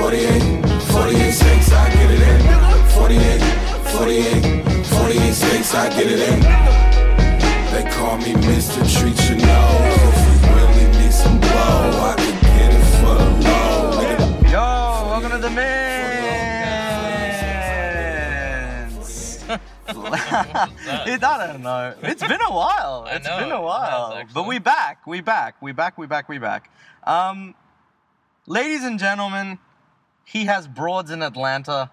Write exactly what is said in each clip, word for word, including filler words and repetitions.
forty-eight, forty-eight stakes, I get it in. forty-eight, forty-eight, forty-eight stakes, I get it in. They call me Mister Treat You Know. If you really need some blow, I can get it for the low. Yo, welcome to The Mince. Dude, I don't know. It's been a while. It's know, been a while. It has, but we back, we back, we back, we back, we back. Um... Ladies and gentlemen, he has broads in Atlanta,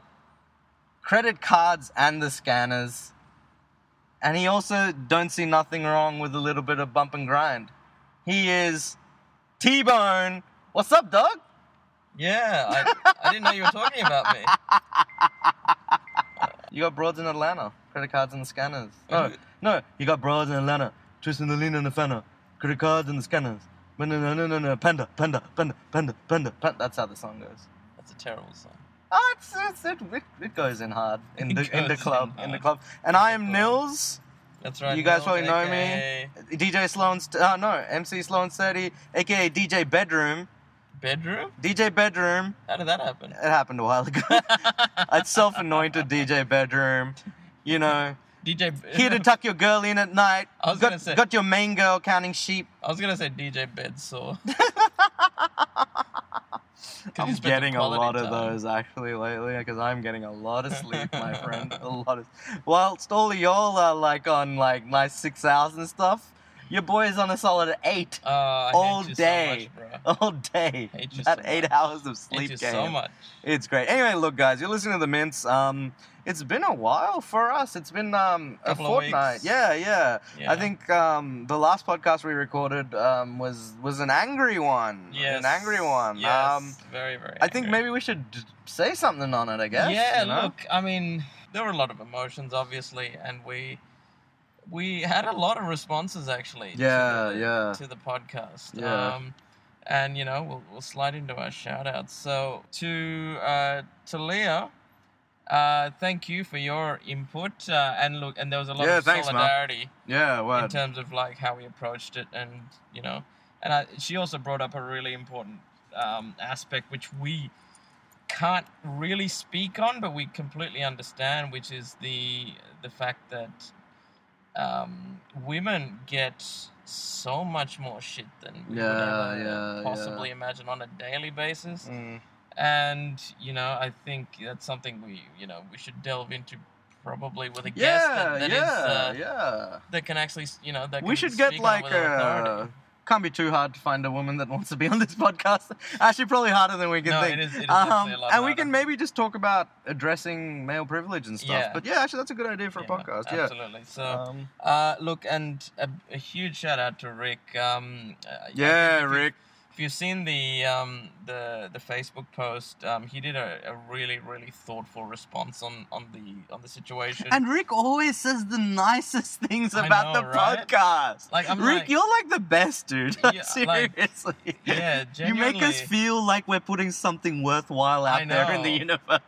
credit cards and the scanners, and he also don't see nothing wrong with a little bit of bump and grind. He is T-Bone. What's up, dog? Yeah, I, I didn't know you were talking about me. You got broads in Atlanta, credit cards and the scanners. No, no, you got broads in Atlanta, twisting the lean and the fender, credit cards and the scanners. No, no, no, no, no, panda, panda, panda, panda, panda, panda. That's how the song goes. That's a terrible song. Oh, it's, it's, it, it goes in hard in the in the club, in, in the club. And I am Nils. That's right. You guys Nils, probably know A K A me. D J Sloan's, uh, no, M C Sloan's thirty, A K A D J Bedroom. Bedroom? D J Bedroom. How did that happen? It happened a while ago. I self-anointed D J Bedroom, you know. D J here to tuck your girl in at night. I was got, gonna say, got your main girl counting sheep. I was gonna say D J Bedsore. I'm getting a lot time. of those actually lately because I'm getting a lot of sleep, my friend. A lot of. Whilst all of y'all are like on like nice six hours and stuff, your boy is on a solid eight uh, I all hate you day, so much, bro. all day. Hate you that so eight much. hours of sleep hate you game. So much. It's great. Anyway, look, guys, you're listening to The Mince. Um. It's been a while for us. It's been um, a fortnight. Yeah, yeah, yeah. I think um, the last podcast we recorded um, was was an angry one. Yes. An angry one. Yes, um, very, very angry. I think maybe we should say something on it, I guess. Yeah, you know? Look, I mean, there were a lot of emotions, obviously, and we we had a lot of responses, actually, yeah, to, the, yeah. to the podcast. Yeah. Um, and, you know, we'll, we'll slide into our shout-outs. So, to uh, to Leah... Uh, thank you for your input, uh, and look, and there was a lot yeah, of thanks, solidarity man. Yeah, well. in terms of like how we approached it, and you know, and I, she also brought up a really important um, aspect which we can't really speak on, but we completely understand, which is the the fact that um, women get so much more shit than we yeah, would ever yeah, possibly yeah. imagine on a daily basis. Mm. And, you know, I think that's something we, you know, we should delve into probably with a guest yeah, that, that yeah, is, uh, yeah. that can actually, you know, that can we should get like a, can't be too hard to find a woman that wants to be on this podcast. Actually, probably harder than we can no, think. It is, it is um, a lot and we harder. Can maybe just talk about addressing male privilege and stuff. Yeah. But yeah, actually, that's a good idea for yeah, a podcast. Absolutely. Yeah, absolutely. So, um, uh, look, and a, a huge shout out to Rick. Um, uh, yeah, Rick. If you've seen the um, the the Facebook post, um, he did a, a really really thoughtful response on, on the on the situation. And Rick always says the nicest things about know, the right? podcast. Like, I'm Rick, like, you're like the best, dude. Yeah, seriously, like, yeah, genuinely, you make us feel like we're putting something worthwhile out there in the universe.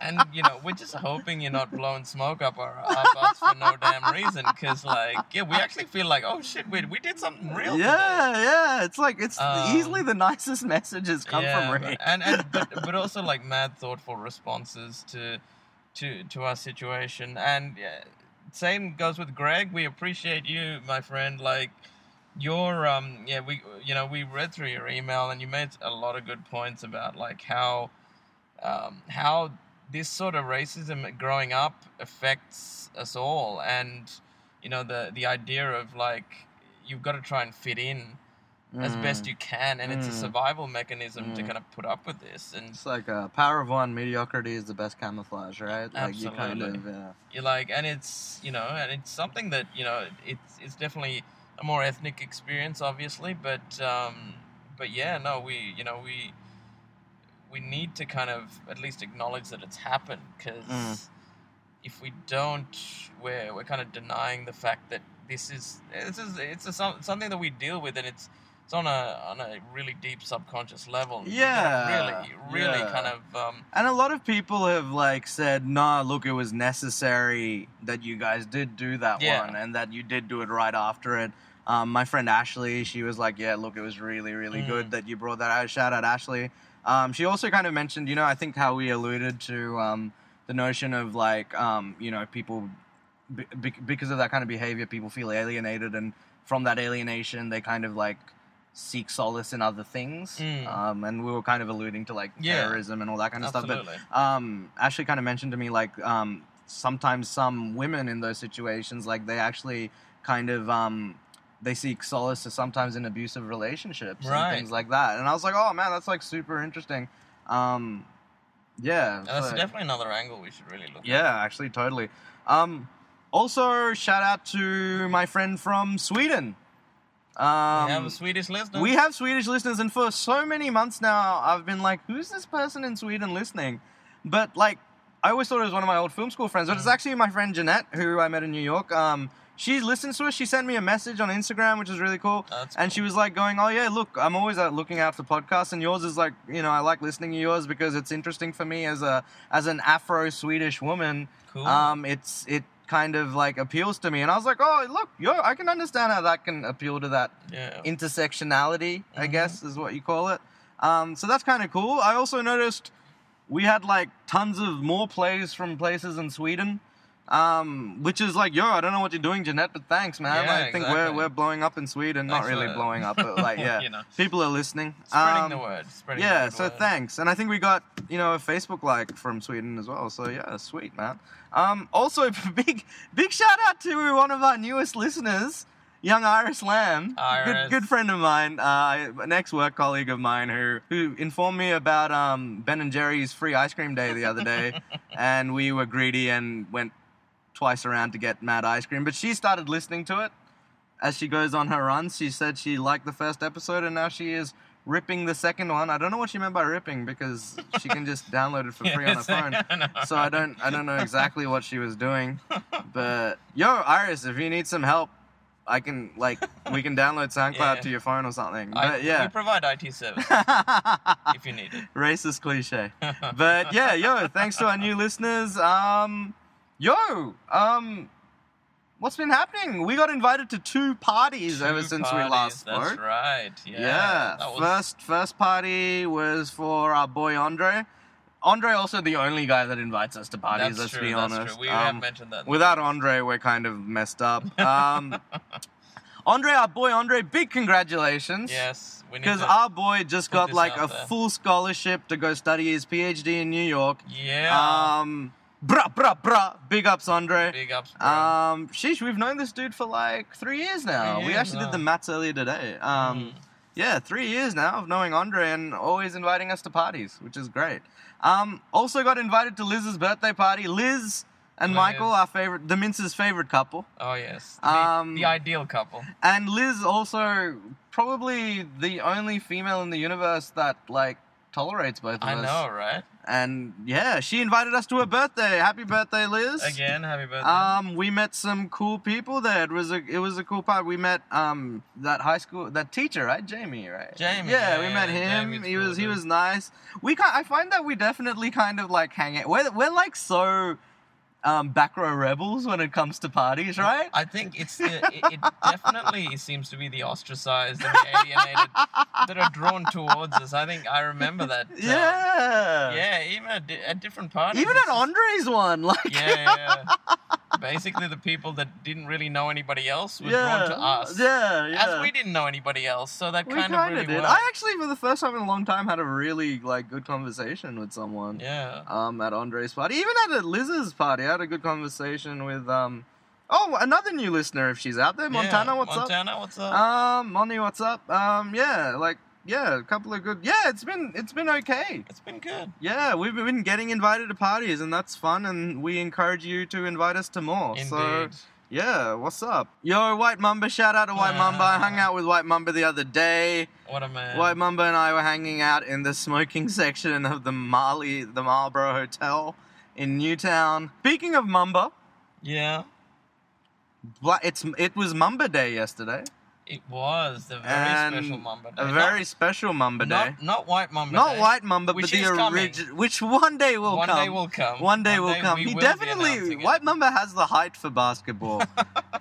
And you know, we're just hoping you're not blowing smoke up our, our butts for no damn reason. Because like, yeah, we actually feel like, oh shit, we we did something real. Yeah, today. yeah. It's like it's um, easy. Usually the nicest messages come yeah, from Rick. But, and, and but, but also like mad thoughtful responses to to to our situation. And yeah, same goes with Greg. We appreciate you, my friend. Like your um yeah we you know we read through your email and you made a lot of good points about like how um how this sort of racism growing up affects us all. And you know the the idea of like you've got to try and fit in as best you can, and mm. it's a survival mechanism mm. to kind of put up with this. And it's like a power of one, mediocrity is the best camouflage, right? Absolutely. Like you kind of, yeah. You're like, and it's, you know, and it's something that, you know, it's it's definitely a more ethnic experience, obviously, but, um, but yeah, no, we, you know, we, we need to kind of at least acknowledge that it's happened, because mm. if we don't, we're, we're kind of denying the fact that this is, this is, it's a, something that we deal with, and it's, It's on a on a really deep subconscious level. Yeah, really, really yeah. kind of. Um, and a lot of people have like said, "Nah, look, it was necessary that you guys did do that yeah. one, and that you did do it right after it." Um, my friend Ashley, she was like, yeah, look, it was really, really mm. good that you brought that out. Shout out, Ashley. Um, she also kind of mentioned, you know, I think how we alluded to um, the notion of like, um, you know, people, be- because of that kind of behavior, people feel alienated. And from that alienation, they kind of like seek solace in other things. Mm. Um, and we were kind of alluding to like yeah. terrorism and all that kind of Absolutely. Stuff. But um, Ashley kind of mentioned to me like um, sometimes some women in those situations, like they actually kind of... Um, they seek solace to sometimes in abusive relationships right. and things like that. And I was like, oh, man, that's, like, super interesting. Um, yeah. And that's so, definitely another angle we should really look yeah, at. Yeah, actually, totally. Um, also, shout out to my friend from Sweden. Um, we have Swedish listeners. We have Swedish listeners, and for so many months now, I've been like, who's this person in Sweden listening? But, like, I always thought it was one of my old film school friends, but mm. it's actually my friend Jeanette, who I met in New York. Um... She listens to us. She sent me a message on Instagram, which is really cool. That's and cool. She was like going, oh, yeah, look, I'm always out looking out for podcasts. And yours is like, you know, I like listening to yours because it's interesting for me as a as an Afro-Swedish woman. Cool. Um, it's it kind of like appeals to me. And I was like, oh, look, yo, I can understand how that can appeal to that yeah. intersectionality, mm-hmm. I guess is what you call it. Um, so that's kind of cool. I also noticed we had like tons of more plays from places in Sweden. Um, which is like, yo, I don't know what you're doing, Jeanette, but thanks, man. Yeah, I think exactly. we're we're blowing up in Sweden. Thanks. Not really for... blowing up, but like, yeah. you know. People are listening. Spreading um, the word. Spreading yeah, the good so word. Thanks. And I think we got, you know, a Facebook like from Sweden as well. So yeah, sweet, man. Um, also, big big shout out to one of our newest listeners, young Iris Lamb. Iris. Good, good friend of mine, uh, an ex-work colleague of mine who, who informed me about um, Ben and Jerry's free ice cream day the other day. And we were greedy and went twice around to get mad ice cream, but she started listening to it as she goes on her runs. She said she liked the first episode and now she is ripping the second one. I don't know what she meant by ripping because she can just download it for free on her phone. So I don't I don't know exactly what she was doing. But yo, Iris, if you need some help, I can, like, we can download SoundCloud yeah. to your phone or something. But I, yeah. We provide I T service if you need it. Racist cliche. But yeah, yo, thanks to our new listeners. Um Yo, um, what's been happening? We got invited to two parties two ever since parties, we last spoke. That's right. Yeah. yeah. That was... First, first party was for our boy Andre. Andre also the only guy that invites us to parties. That's let's true, be honest. That's true. We um, have mentioned that. Without Andre, we're kind of messed up. Um, Andre, our boy Andre, big congratulations. Yes, we need to. Because our boy just got like a there. full scholarship to go study his P H D in New York. Yeah. Um. Bruh, bruh, bruh. Big ups, Andre. Big ups, bro. Um, sheesh, we've known this dude for like three years now. Three years we actually now. did the maths earlier today. Um, mm. Yeah, three years now of knowing Andre and always inviting us to parties, which is great. Um, also got invited to Liz's birthday party. Liz and Liz. Michael, our favorite, the Mince's favorite couple. Oh, yes. The, um, the ideal couple. And Liz also probably the only female in the universe that, like, tolerates both of I us. I know, right? And yeah, she invited us to her birthday. Happy birthday, Liz! Again, happy birthday. Um, we met some cool people there. It was a it was a cool part. We met um that high school that teacher, right? Jamie, right? Jamie. Yeah, yeah we yeah, met him. Jamie's he cool was dude. He was nice. We kind I find that we definitely kind of like hang out. We're we're like so. Um, back row rebels when it comes to parties, right? I think it's the, it, it definitely seems to be the ostracized and the alienated that are drawn towards us. I think I remember that. Um, yeah. Yeah, even at, at different parties. Even at Andre's one. Like. Yeah, yeah. Basically, the people that didn't really know anybody else were yeah, drawn to us. Yeah, yeah. As we didn't know anybody else, so that we kind of really did. Worked. I actually, for the first time in a long time, had a really, like, good conversation with someone. Yeah. Um, at Andre's party. Even at Liz's party, I had a good conversation with, um... Oh, another new listener, if she's out there. Montana, yeah, what's Montana, up? Montana, what's up? Um, Moni, what's up? Um, yeah, like... Yeah, a couple of good... Yeah, it's been it's been okay. It's been good. Yeah, we've been getting invited to parties, and that's fun, and we encourage you to invite us to more. Indeed. So, yeah, what's up? Yo, White Mumba, shout out to White yeah. Mumba. I hung out with White Mumba the other day. What a man. White Mumba and I were hanging out in the smoking section of the Marley, the Marlborough Hotel in Newtown. Speaking of Mumba... Yeah? It's It was Mumba Day yesterday. It was the very and special Mumba Day. A very not, special Mumba Day. Not, not White Mumba not Day. Not White Mumba, which but the original. Which one day will one come. One day will come. One day, one day will come. He will definitely. White Mumba has the height for basketball.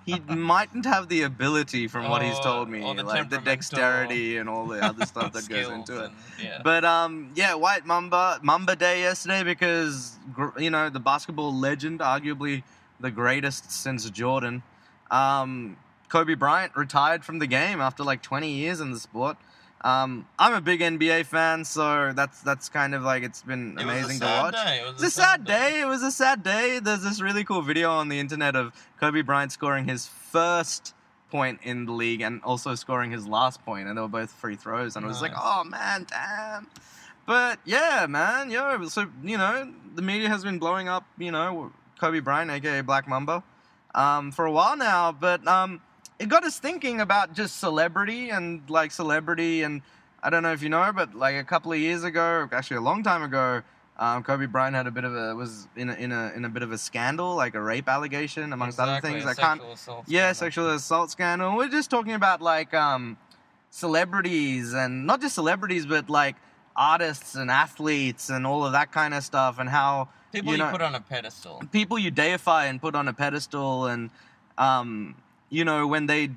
he mightn't have the ability, from what oh, he's told me, the like the dexterity and all the other stuff that goes into it. And, yeah. But um, yeah, White Mumba, Mumba Day yesterday because you know the basketball legend, arguably the greatest since Jordan, um, Kobe Bryant retired from the game after like twenty years in the sport. Um, I'm a big N B A fan, so that's that's kind of like it's been it amazing to watch. It was a sad day. It was a sad day. There's this really cool video on the internet of Kobe Bryant scoring his first point in the league and also scoring his last point, and they were both free throws. And nice. I was like, oh man, damn. But yeah, man, yo. So you know, the media has been blowing up, you know, Kobe Bryant, aka Black Mamba, um, for a while now, but um. It got us thinking about just celebrity and, like, celebrity and... I don't know if you know, but, like, a couple of years ago... Actually, a long time ago, um, Kobe Bryant had a bit of a... Was in a, in a in a bit of a scandal, like a rape allegation, amongst exactly, other things. I can't. Assault yeah, scandal. Sexual assault scandal. We're just talking about, like, um, celebrities and... Not just celebrities, but, like, artists and athletes and all of that kind of stuff and how... People you, know, you put on a pedestal. People you deify and put on a pedestal and... um. You know, when they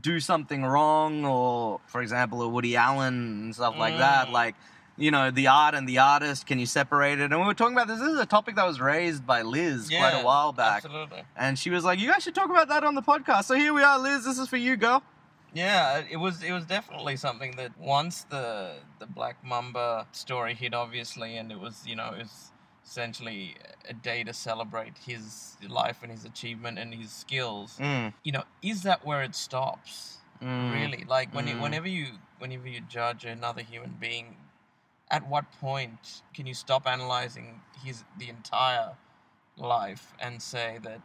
do something wrong or, for example, a Woody Allen and stuff like mm. that, like, you know, the art and the artist, can you separate it? And we were talking about this. This is a topic that was raised by Liz yeah, quite a while back. Absolutely. And she was like, you guys should talk about that on the podcast. So here we are, Liz. This is for you, girl. Yeah, it was it was definitely something that once the the Black Mamba story hit, obviously, and it was, you know, it was essentially a day to celebrate his life and his achievement and his skills. Mm. You know, is that where it stops? Mm. Really, like when mm. you, whenever you whenever you judge another human being, at what point can you stop analyzing his the entire life and say that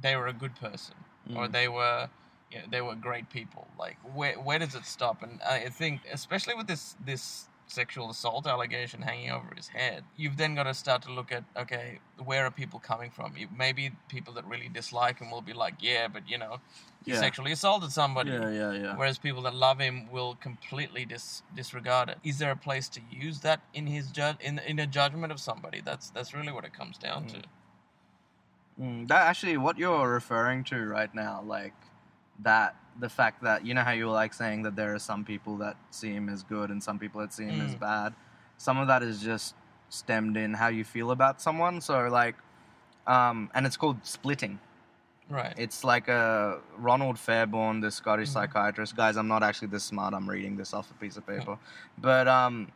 they were a good person mm. or they were you know, they were great people? Like where where does it stop? And I think especially with this this. sexual assault allegation hanging over his head, you've then got to start to look at, okay, where are people coming from? Maybe people that really dislike him will be like, yeah, but, you know, he yeah. sexually assaulted somebody. Yeah, yeah, yeah. Whereas people that love him will completely dis- disregard it. Is there a place to use that in his ju- in in a judgment of somebody? That's that's really what it comes down mm. to. Mm, that actually, what you're referring to right now, like, that the fact that, you know how you were like saying that there are some people that see him as good and some people that see him mm. as bad, some of that is just stemmed in how you feel about someone. So like, um, and it's called splitting. Right. It's like a Ronald Fairbairn, the Scottish mm. psychiatrist. Guys, I'm not actually this smart. I'm reading this off a piece of paper. But um,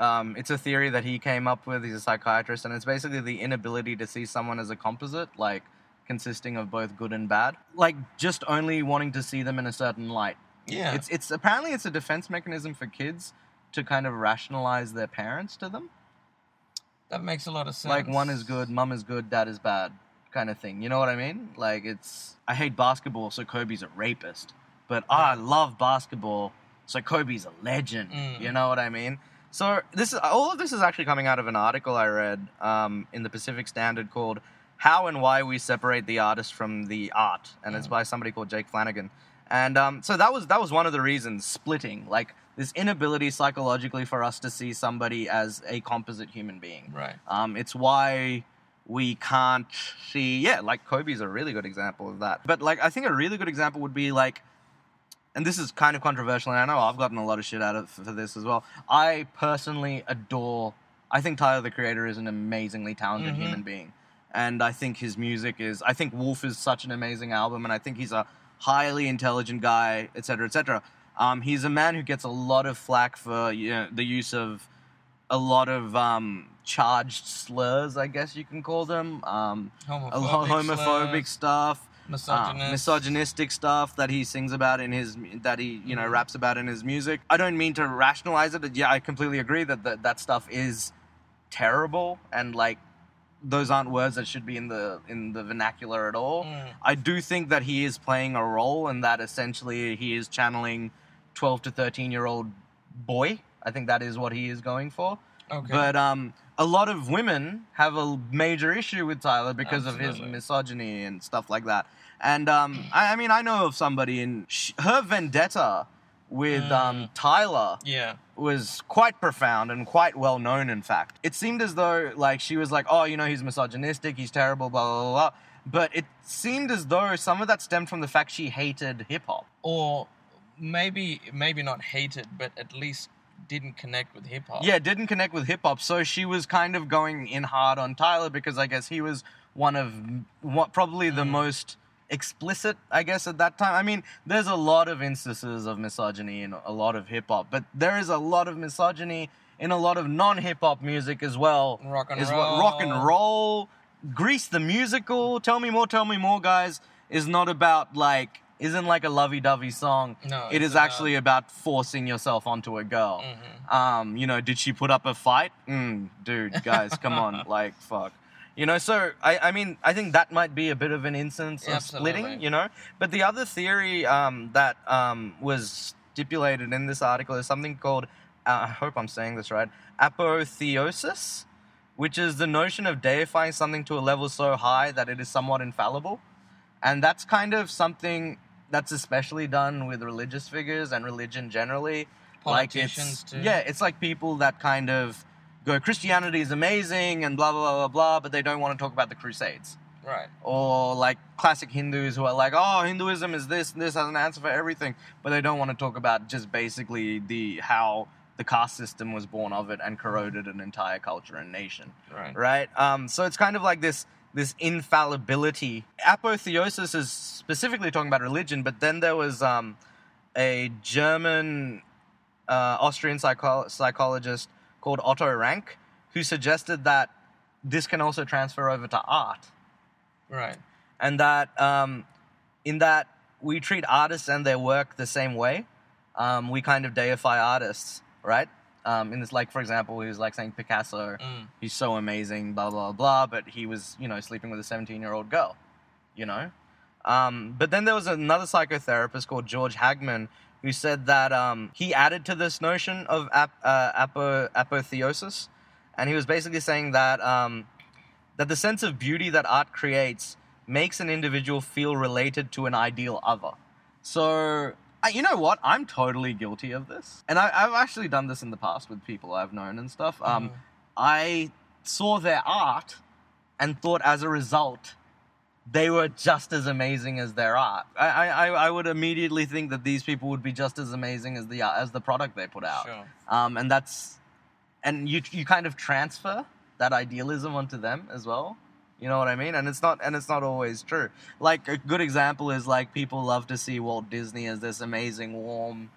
um, it's a theory that he came up with. He's a psychiatrist. And it's basically the inability to see someone as a composite, like, consisting of both good and bad, like just only wanting to see them in a certain light. Yeah, it's it's apparently it's a defense mechanism for kids to kind of rationalize their parents to them. That makes a lot of sense. Like one is good, mum is good, dad is bad, kind of thing. You know what I mean? Like it's I hate basketball, so Kobe's a rapist. But yeah. I love basketball, so Kobe's a legend. Mm. You know what I mean? So this is all of this is actually coming out of an article I read um, in the Pacific Standard called How and Why We Separate the Artist from the Art, and mm. it's by somebody called Jake Flanagan. And um, so that was that was one of the reasons, splitting, like this inability psychologically for us to see somebody as a composite human being. Right. Um, it's why we can't see, yeah, like Kobe's a really good example of that. But like I think a really good example would be like, and this is kind of controversial, and I know I've gotten a lot of shit out of for this as well. I personally adore, I think Tyler, the Creator, is an amazingly talented mm-hmm. human being. And I think his music is... I think Wolf is such an amazing album, and I think he's a highly intelligent guy, et cetera, et cetera. Um, he's a man who gets a lot of flack for you know, the use of a lot of um, charged slurs, I guess you can call them. Um, homophobic a lot of homophobic slurs, stuff. Misogynist. Uh, misogynistic stuff that he sings about in his... That he, you know, mm-hmm. raps about in his music. I don't mean to rationalize it, but yeah, I completely agree that the, that stuff is terrible and, like, those aren't words that should be in the in the vernacular at all. Mm. I do think that he is playing a role and that essentially he is channeling twelve to thirteen-year-old boy. I think that is what he is going for. Okay. But um, a lot of women have a major issue with Tyler because Absolutely. of his misogyny and stuff like that. And um, I, I mean, I know of somebody in sh- her vendetta with mm. um, Tyler yeah. was quite profound and quite well known, in fact. It seemed as though, like, she was like, oh, you know, he's misogynistic, he's terrible, blah, blah, blah, blah. But it seemed as though some of that stemmed from the fact she hated hip-hop. Or maybe maybe not hated, but at least didn't connect with hip-hop. Yeah, didn't connect with hip-hop. So she was kind of going in hard on Tyler because I guess he was one of what probably the mm. most explicit, I guess, at that time. I mean, there's a lot of instances of misogyny in a lot of hip-hop, but there is a lot of misogyny in a lot of non-hip-hop music as well. Rock and roll. Well, rock and roll. Grease the Musical, Tell Me More, Tell Me More, guys, is not about, like, isn't like a lovey-dovey song. No, it is about... actually about forcing yourself onto a girl. Mm-hmm. Um, you know, did she put up a fight? Mm, dude, guys, come on, like, fuck. You know, so, I, I mean, I think that might be a bit of an instance yeah, of splitting, absolutely. You know. But the other theory um, that um, was stipulated in this article is something called, uh, I hope I'm saying this right, apotheosis, which is the notion of deifying something to a level so high that it is somewhat infallible. And that's kind of something that's especially done with religious figures and religion generally. Politicians, like too. Yeah, it's like people that kind of go, Christianity is amazing and blah, blah, blah, blah, blah, but they don't want to talk about the Crusades. Right. Or like classic Hindus who are like, oh, Hinduism is this, and this has an answer for everything, but they don't want to talk about just basically the how... the caste system was born of it and corroded an entire culture and nation. Right. Right? Um, so it's kind of like this this infallibility. Apotheosis is specifically talking about religion, but then there was um, a German, uh, Austrian psycho- psychologist called Otto Rank who suggested that this can also transfer over to art. Right. And that um, in that we treat artists and their work the same way. Um, we kind of deify artists. Right? Um, in this, like, for example, he was, like, saying Picasso, mm. he's so amazing, blah, blah, blah, but he was, you know, sleeping with a seventeen-year-old girl, you know? Um, but then there was another psychotherapist called George Hagman who said that um, he added to this notion of ap- uh, apo- apotheosis, and he was basically saying that um, that the sense of beauty that art creates makes an individual feel related to an ideal other. So... you know what? I'm totally guilty of this. And I, I've actually done this in the past with people I've known and stuff. Um, mm. I saw their art and thought as a result, they were just as amazing as their art. I, I, I would immediately think that these people would be just as amazing as the as the product they put out. Sure. Um, and that's... And you you kind of transfer that idealism onto them as well. You know what I mean? And it's not and it's not always true. Like, a good example is, like, people love to see Walt Disney as this amazing, warm,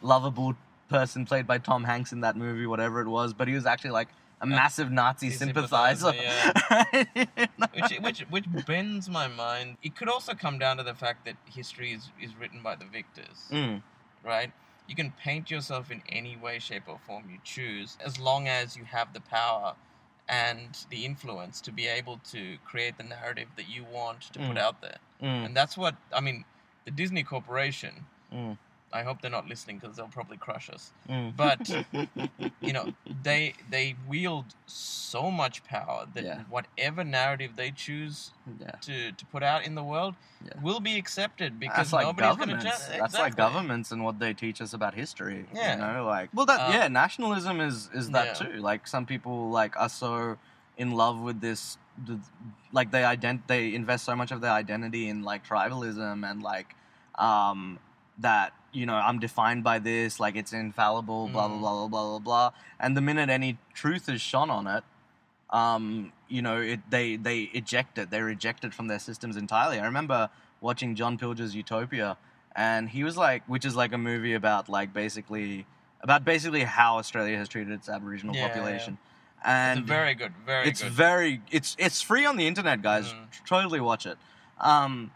lovable person played by Tom Hanks in that movie, whatever it was, but he was actually, like, a massive Nazi sympathizer. sympathizer yeah. You know? which, which which bends my mind. It could also come down to the fact that history is, is written by the victors, mm. right? You can paint yourself in any way, shape, or form you choose, as long as you have the power and the influence to be able to create the narrative that you want to mm. put out there. Mm. And that's what, I mean, the Disney Corporation, mm. I hope they're not listening because they'll probably crush us. Mm. But, you know, they they wield so much power that yeah. whatever narrative they choose yeah. to, to put out in the world yeah. will be accepted because that's like nobody's going to... Ju- exactly. That's like governments and what they teach us about history. Yeah. You know, like... Well, that, um, yeah, nationalism is, is that yeah. too. Like, some people, like, are so in love with this... Like, they ident- they invest so much of their identity in, like, tribalism and, like, um... that, you know, I'm defined by this, like, it's infallible, blah, mm. blah, blah, blah, blah, blah, blah. And the minute any truth is shone on it, um, you know, it, they, they eject it. They reject it from their systems entirely. I remember watching John Pilger's Utopia, and he was like, which is like a movie about, like, basically, about basically how Australia has treated its Aboriginal yeah, population. Yeah. And it's very good, very it's good. It's very, it's, it's free on the internet, guys. Mm. Totally watch it. Um...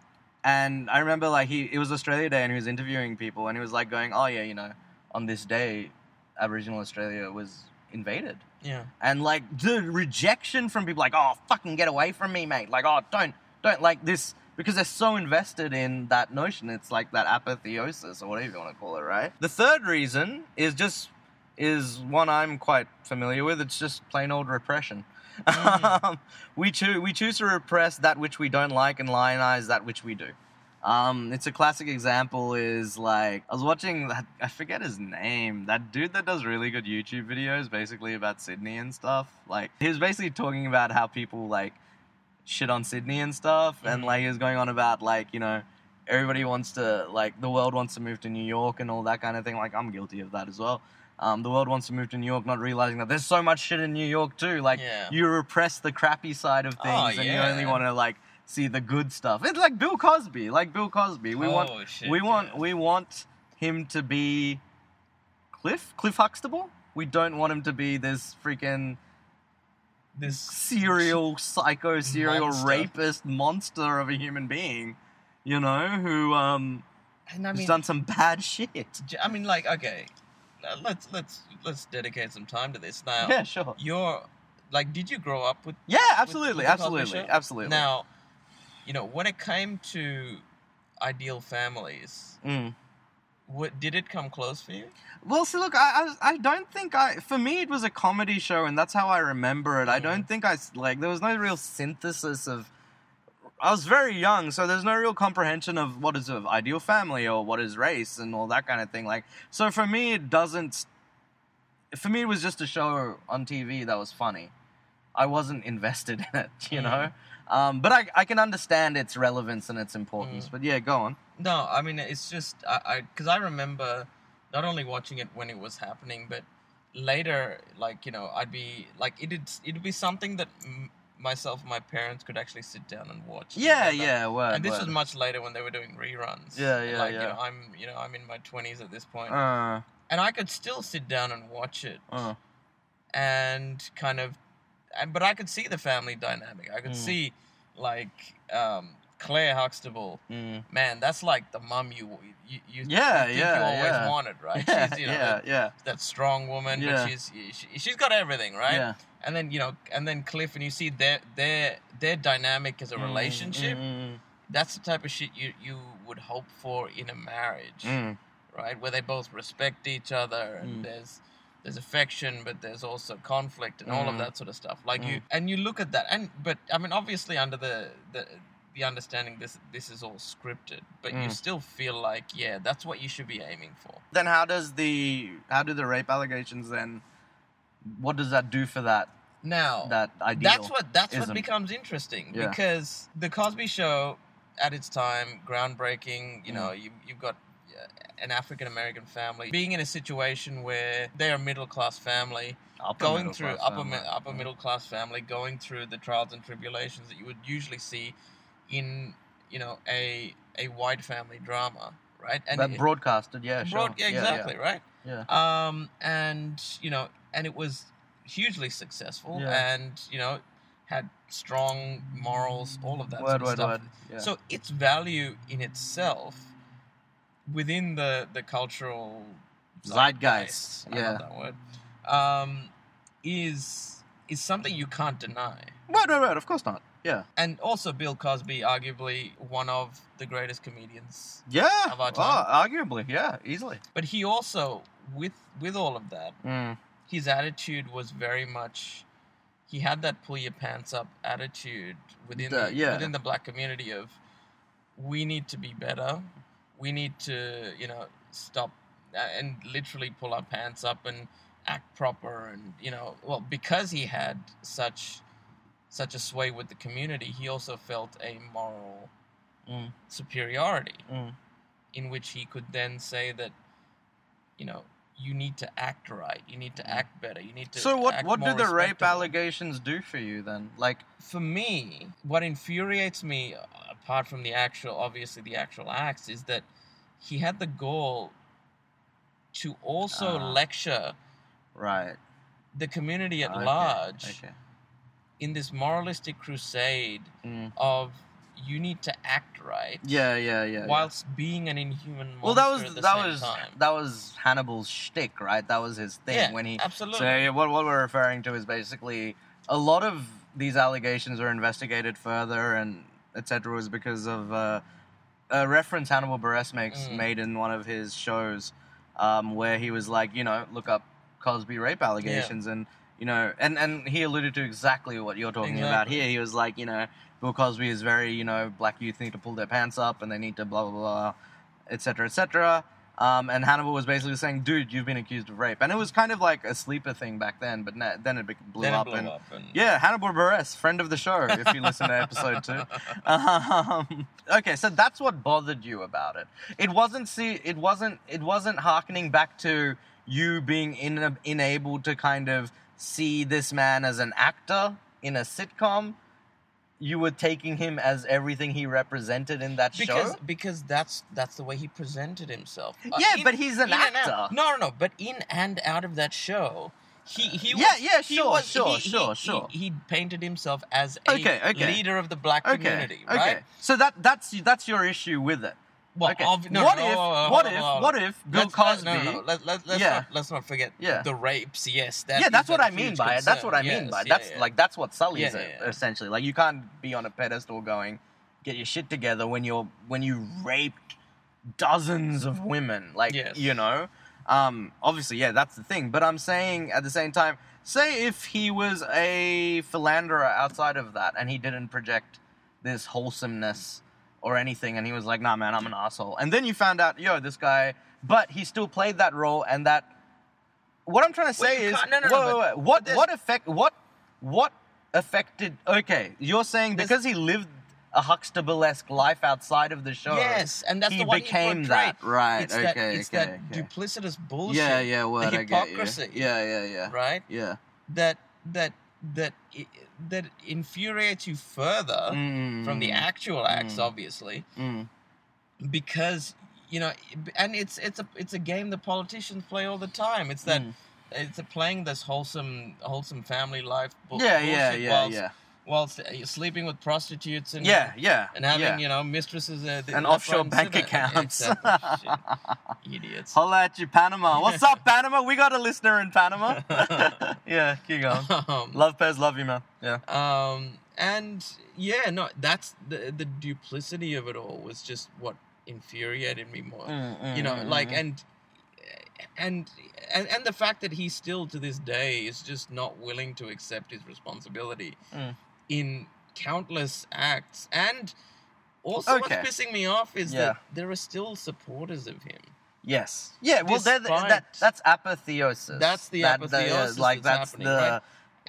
And I remember, like, he it was Australia Day and he was interviewing people and he was, like, going, oh, yeah, you know, on this day, Aboriginal Australia was invaded. Yeah. And, like, the rejection from people, like, oh, fucking get away from me, mate. Like, oh, don't, don't, like, this, because they're so invested in that notion. It's like that apotheosis or whatever you want to call it, right? The third reason is just, is one I'm quite familiar with. It's just plain old repression. Mm. um, we choose we choose to repress that which we don't like and lionize that which we do. Um, it's a classic example. Is like I was watching that, I forget his name. That dude that does really good YouTube videos, basically about Sydney and stuff. Like he was basically talking about how people like shit on Sydney and stuff, mm-hmm. and like he was going on about like, you know, everybody wants to, like, the world wants to move to New York and all that kind of thing. Like, I'm guilty of that as well. Um, the world wants to move to New York, not realizing that there's so much shit in New York too. Like, yeah. you repress the crappy side of things, oh, and yeah. you only want to like see the good stuff. It's like Bill Cosby, like Bill Cosby. We oh, want, shit, we yeah. want, we want him to be Cliff, Cliff Huxtable. We don't want him to be this freaking this serial psycho, serial monster. rapist monster of a human being. You know, who um, and I mean, has done some bad shit. I mean, like, okay. Let's let's let's dedicate some time to this now. Yeah, sure. You're like, did you grow up with? Yeah, absolutely, with, with absolutely, absolutely. Now, you know, when it came to ideal families, mm. what did it come close for you? Well, see, look, I, I I don't think I. For me, it was a comedy show, and that's how I remember it. Mm. I don't think I like. There was no real synthesis of. I was very young, so there's no real comprehension of what is an ideal family or what is race and all that kind of thing. Like, so for me, it doesn't... For me, it was just a show on T V that was funny. I wasn't invested in it, you mm. know? Um, but I, I can understand its relevance and its importance. Mm. But yeah, go on. No, I mean, it's just... I Because I, I remember not only watching it when it was happening, but later, like, you know, I'd be... Like, it'd, it'd be something that... M- myself and my parents could actually sit down and watch. Yeah, together. yeah, word, And this word. was much later when they were doing reruns. Yeah, yeah, like, yeah. You know, I'm, you know, I'm in my twenties at this point. Uh, and I could still sit down and watch it. Uh, and kind of... And, but I could see the family dynamic. I could mm. see, like, um, Claire Huxtable. Mm. Man, that's like the mum you you, you, yeah, you think yeah, you always yeah. wanted, right? Yeah, she's, you know, yeah, that, yeah. that strong woman, yeah. but she's, she, she's got everything, right? Yeah. And then, you know, and then Cliff, and you see their their their dynamic as a relationship. Mm, mm. That's the type of shit you, you would hope for in a marriage, mm. right? Where they both respect each other, and mm. there's there's affection, but there's also conflict and mm. all of that sort of stuff. Like mm. you, and you look at that, and but I mean, obviously under the the, the understanding this this is all scripted, but mm. you still feel like yeah, that's what you should be aiming for. Then how does the how do the rape allegations then? What does that do for that? Now, that ideal that's what that's ism. what becomes interesting yeah. because the Cosby Show, at its time, groundbreaking. You mm. know, you, you've got an African American family being in a situation where they're a middle class family, upper going through upper family. upper mm. middle class family, going through the trials and tribulations that you would usually see in you know a a white family drama, right? And that it, broadcasted, yeah, broad, sure, yeah, exactly, yeah, yeah. right. Yeah. Um, and, you know, and it was hugely successful yeah. and, you know, had strong morals, all of that word, sort of word, stuff. Word. Yeah. So its value in itself within the, the cultural zeitgeist, zeitgeist I yeah. love that word, um, is, is something you can't deny. Right, right, right. Of course not. Yeah. And also Bill Cosby, arguably one of the greatest comedians yeah. of our time. Oh, arguably, yeah, easily. But he also... With with all of that, mm. his attitude was very much. He had that pull your pants up attitude within the, the yeah. within the black community of, we need to be better, we need to you know stop and literally pull our pants up and act proper and you know well because he had such such a sway with the community, he also felt a moral mm. superiority mm. in which he could then say that you know. You need to act right. You need to act better. You need to. So what? Act what do the rape allegations do for you then? Like for me, what infuriates me, apart from the actual, obviously the actual acts, is that he had the gall to also uh, lecture, right, the community at okay, large, okay. in this moralistic crusade mm. of. You need to act right. Yeah, yeah, yeah. Whilst yeah. being an inhuman monster well, that was, at the that same was, time. That was Hannibal's shtick, right? That was his thing. Yeah, when he, absolutely. So what, what we're referring to is basically a lot of these allegations were investigated further and et cetera was because of uh, a reference Hannibal Buress makes mm. made in one of his shows um, where he was like, you know, look up Cosby rape allegations yeah. and, you know, and, and he alluded to exactly what you're talking exactly. about here. He was like, you know... Bill Cosby is very, you know, black youth need to pull their pants up and they need to blah, blah, blah, et cetera, et cetera. Um, and Hannibal was basically saying, dude, you've been accused of rape. And it was kind of like a sleeper thing back then, but na- then it blew, then up, it blew and, up. And yeah, Hannibal Buress, friend of the show, if you listen to episode two. Um, okay, so that's what bothered you about it. It wasn't see, it wasn't, it wasn't hearkening back to you being in, in able to kind of see this man as an actor in a sitcom. You were taking him as everything he represented in that because, show? Because that's that's the way he presented himself. Uh, yeah, in, but he's an actor. No, no, no. But in and out of that show, he, he was... Yeah, yeah, sure, he was, sure, he, sure, he, sure. He, he painted himself as a okay, okay. leader of the black community, okay, right? Okay. So that that's that's your issue with it. Well, okay. ob- no, what, no, if, no, what, no, if, no, what if? What if? Bill Cosby? No, no, no. Let, let, let's, yeah. not, let's not forget yeah. the rapes. Yes, that yeah, that's what I mean by concern. it. That's what I yes, mean by it. That's yeah, yeah. like that's what sullies yeah, it yeah, yeah. essentially. Like you can't be on a pedestal going, get your shit together when you're when you raped dozens of women. Like yes. you know, um, obviously, yeah, that's the thing. But I'm saying at the same time, say if he was a philanderer outside of that and he didn't project this wholesomeness or anything, and he was like, nah, man, I'm an asshole. And then you found out, yo, this guy... But he still played that role, and that... What I'm trying to say well, is... No, no, whoa, no, whoa, whoa. What, what effect... What what affected... Okay, you're saying because he lived a Huxtable-esque life outside of the show... Yes, and that's the one he became that. Right, it's okay, that, it's okay. It's that okay. duplicitous bullshit. Yeah, yeah, word, the hypocrisy. I get you. Yeah, yeah, yeah. Right? Yeah. That... that That that infuriates you further mm. from the actual acts, mm. obviously, mm. because you know, and it's it's a it's a game the politicians play all the time. It's that mm. it's a playing this wholesome wholesome family life. Bu- yeah, bullshit yeah, yeah, whilst, yeah. Whilst uh, sleeping with prostitutes and yeah, yeah, and having yeah. you know mistresses uh, and offshore bank accounts. Exactly. Idiots. Holla at you, Panama. What's up, Panama? We got a listener in Panama. Yeah, keep going. Um, love Pez, love you, man. Yeah. Um, and yeah, no, that's the the duplicity of it all was just what infuriated me more. Mm, mm, you know, mm, like mm. and and and and the fact that he still to this day is just not willing to accept his responsibility mm. in countless acts. And also, okay. what's pissing me off is yeah. that there are still supporters of him. Yes. Yeah, well, the, that, that's apotheosis. That's the apotheosis that, that is, like, that's, that's happening, the,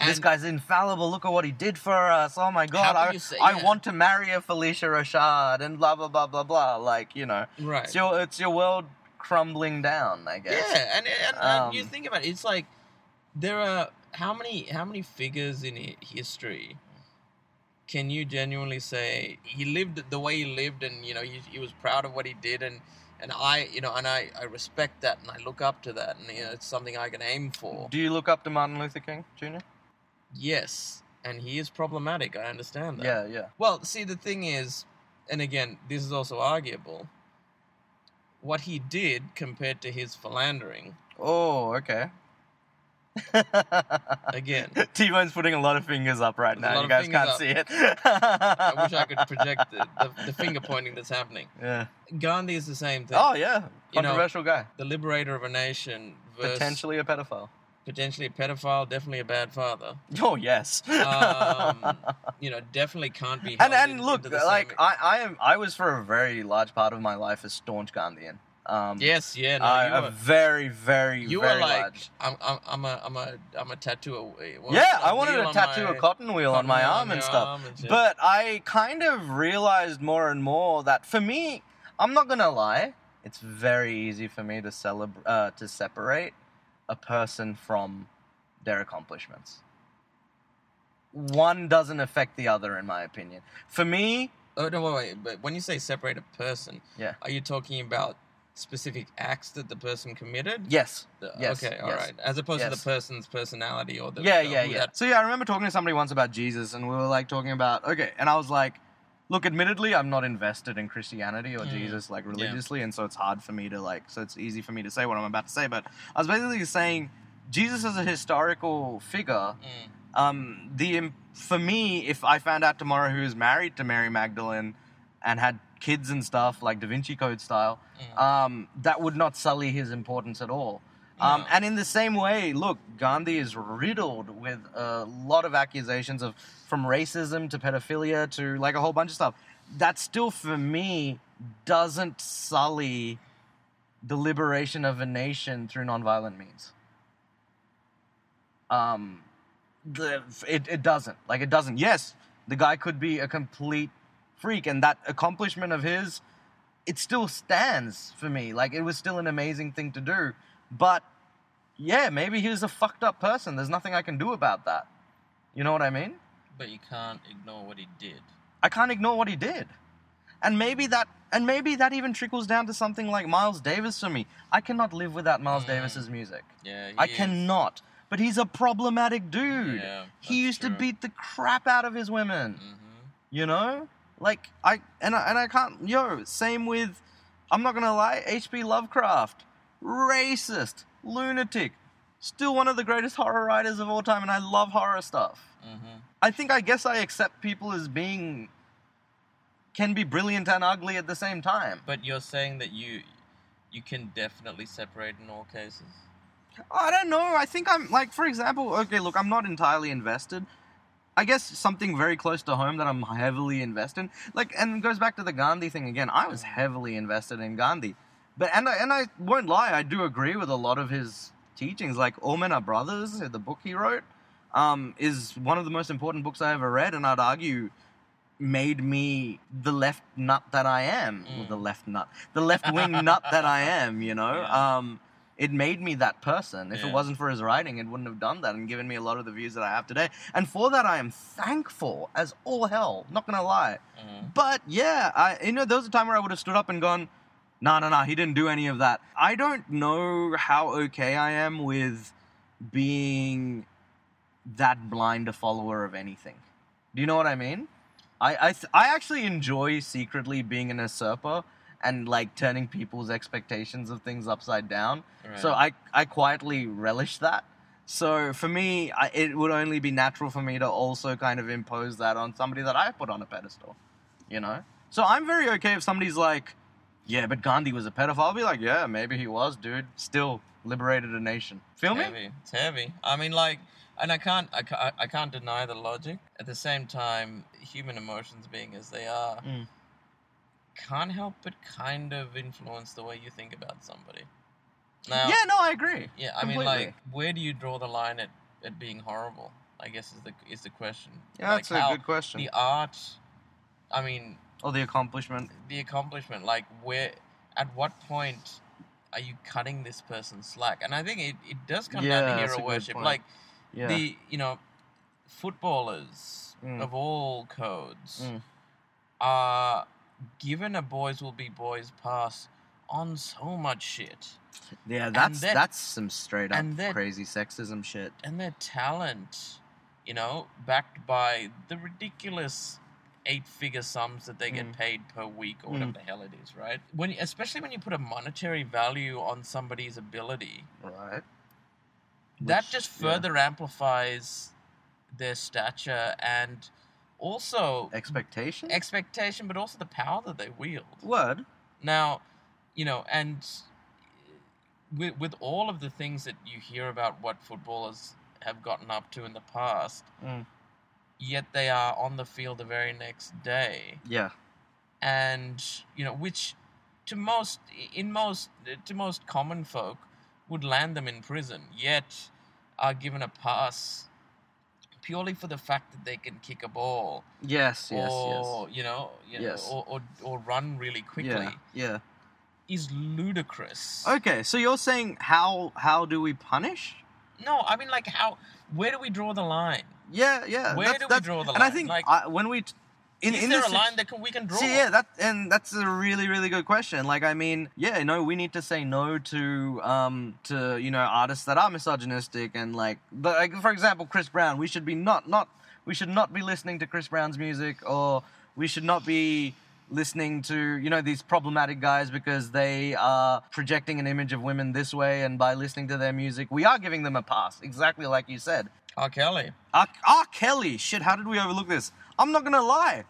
right? This guy's infallible, look at what he did for us, oh my God, I, say, I yeah. want to marry a Felicia Rashad, and blah, blah, blah, blah, blah, like, you know. Right. It's your, it's your world crumbling down, I guess. Yeah, and, and, um, and you think about it, it's like, there are, how many, how many figures in history can you genuinely say, he lived the way he lived, and, you know, he, he was proud of what he did, and... And I, you know, and I, I respect that, and I look up to that, and you know, it's something I can aim for. Do you look up to Martin Luther King Junior? Yes, and he is problematic. I understand that. Yeah, yeah. Well, see, the thing is, and again, this is also arguable. What he did compared to his philandering. Oh, okay. Again, T-Bone's putting a lot of fingers up right now. You guys can't up. see it. I wish I could project the, the, the finger pointing that's happening. Yeah, Gandhi is the same thing. Oh yeah, controversial you know, guy, the liberator of a nation, versus potentially a pedophile, potentially a pedophile, definitely a bad father. Oh yes, um, you know, definitely can't be. Held and and in, look, like same... I, I am, I was for a very large part of my life a staunch Gandhian. Um, yes, yeah, no, uh, you were, a very, very, you very were like, large. I'm, I'm, I'm a, I'm a, I'm a tattoo. Yeah, I wanted to tattoo a cotton wheel on my arm and stuff. But I kind of realized more and more that for me, I'm not gonna lie, it's very easy for me to celebrate, uh, to separate a person from their accomplishments. One doesn't affect the other, in my opinion. For me, oh no, wait, wait. But when you say separate a person, yeah, are you talking about specific acts that the person committed? Yes. The, yes. Okay, all yes. right. As opposed yes. to the person's personality or the... Yeah, the, yeah, yeah. That... So, yeah, I remember talking to somebody once about Jesus, and we were, like, talking about... Okay, and I was like, look, admittedly, I'm not invested in Christianity or mm. Jesus, like, religiously, yeah. and so it's hard for me to, like... So it's easy for me to say what I'm about to say, but I was basically saying Jesus as a historical figure... Mm. Um, the For me, if I found out tomorrow who is married to Mary Magdalene and had... kids and stuff, like Da Vinci Code style, mm. um, that would not sully his importance at all. No. Um, and in the same way, look, Gandhi is riddled with a lot of accusations of, from racism to pedophilia to like a whole bunch of stuff. That still, for me, doesn't sully the liberation of a nation through nonviolent means. Um, the, it, it doesn't. Like, it doesn't. Yes, the guy could be a complete freak, and that accomplishment of his, it still stands for me. Like, it was still an amazing thing to do. But, yeah, maybe he was a fucked up person. There's nothing I can do about that. You know what I mean? But you can't ignore what he did. I can't ignore what he did. And maybe that and maybe that even trickles down to something like Miles Davis for me. I cannot live without Miles mm. Davis's music. Yeah, I is. cannot. But he's a problematic dude. Yeah, he used true. to beat the crap out of his women. Mm-hmm. You know? Like, I and, I... and I can't... Yo, same with... I'm not gonna lie, H P Lovecraft. Racist. Lunatic. Still one of the greatest horror writers of all time, and I love horror stuff. Mm-hmm. I think I guess I accept people as being... can be brilliant and ugly at the same time. But you're saying that you you can definitely separate in all cases? I don't know. I think I'm, like, for example, okay, look, I'm not entirely invested. I guess something very close to home that I'm heavily invested in. Like, and it goes back to the Gandhi thing again. I was heavily invested in Gandhi. But and I, and I won't lie, I do agree with a lot of his teachings. Like, All Men Are Brothers, the book he wrote, um, is one of the most important books I ever read, and I'd argue... made me the left nut that I am. Mm. Or the left nut. The left-wing nut that I am, you know? Yeah. Um, it made me that person. If yeah. it wasn't for his writing, it wouldn't have done that and given me a lot of the views that I have today. And for that, I am thankful as all hell. Not gonna lie. Mm. But, yeah, I, you know, there was a time where I would have stood up and gone, nah, nah, nah, he didn't do any of that. I don't know how okay I am with being that blind a follower of anything. Do you know what I mean? I I, th- I actually enjoy secretly being an usurper and, like, turning people's expectations of things upside down. Right. So I, I quietly relish that. So for me, I, it would only be natural for me to also kind of impose that on somebody that I put on a pedestal, you know? So I'm very okay if somebody's like, yeah, but Gandhi was a pedophile. I'll be like, yeah, maybe he was, dude. Still liberated a nation. Feel me? Heavy. It's heavy. I mean, like... And I can't, I can't, I can't deny the logic. At the same time, human emotions, being as they are, mm. can't help but kind of influence the way you think about somebody. Now, yeah, no, I agree. Yeah, I Completely. mean, like, where do you draw the line at, at being horrible? I guess is the is the question. Yeah, like, that's a how, good question. The art, I mean, or the accomplishment. The accomplishment, like, where, at what point are you cutting this person slack? And I think it, it does come yeah, down to hero worship, like. Yeah. The, you know, footballers mm. of all codes mm. are given a boys will be boys pass on so much shit. Yeah, that's that's some straight up crazy sexism shit. And their talent, you know, backed by the ridiculous eight-figure sums that they mm. get paid per week or whatever mm. the hell it is, right? When, especially when you put a monetary value on somebody's ability. Right. Which, that just further yeah. amplifies their stature and also... Expectation? Expectation, but also the power that they wield. Word. Now, you know, and with, with all of the things that you hear about what footballers have gotten up to in the past, mm. yet they are on the field the very next day. Yeah. And, you know, which to most, in most, to most common folk, would land them in prison, yet are given a pass purely for the fact that they can kick a ball. Yes, yes, or, yes. You know, you yes. know, or, or or run really quickly. Yeah, yeah. Is ludicrous. Okay, so you're saying how how do we punish? No, I mean, like, how? Where do we draw the line? Yeah, yeah. Where that's, do that's, we draw the and line? And I think like, I, when we t- in, is in there this, a line that can, we can draw? See, yeah, that and that's a really, really good question. Like, I mean, yeah, no, we need to say no to, um, to you know, artists that are misogynistic and like, but like, for example, Chris Brown. We should be not, not, we should not be listening to Chris Brown's music, or we should not be listening to, you know, these problematic guys because they are projecting an image of women this way, and by listening to their music, we are giving them a pass. Exactly like you said. R. Kelly. R. R. Kelly. Shit, how did we overlook this? I'm not gonna lie.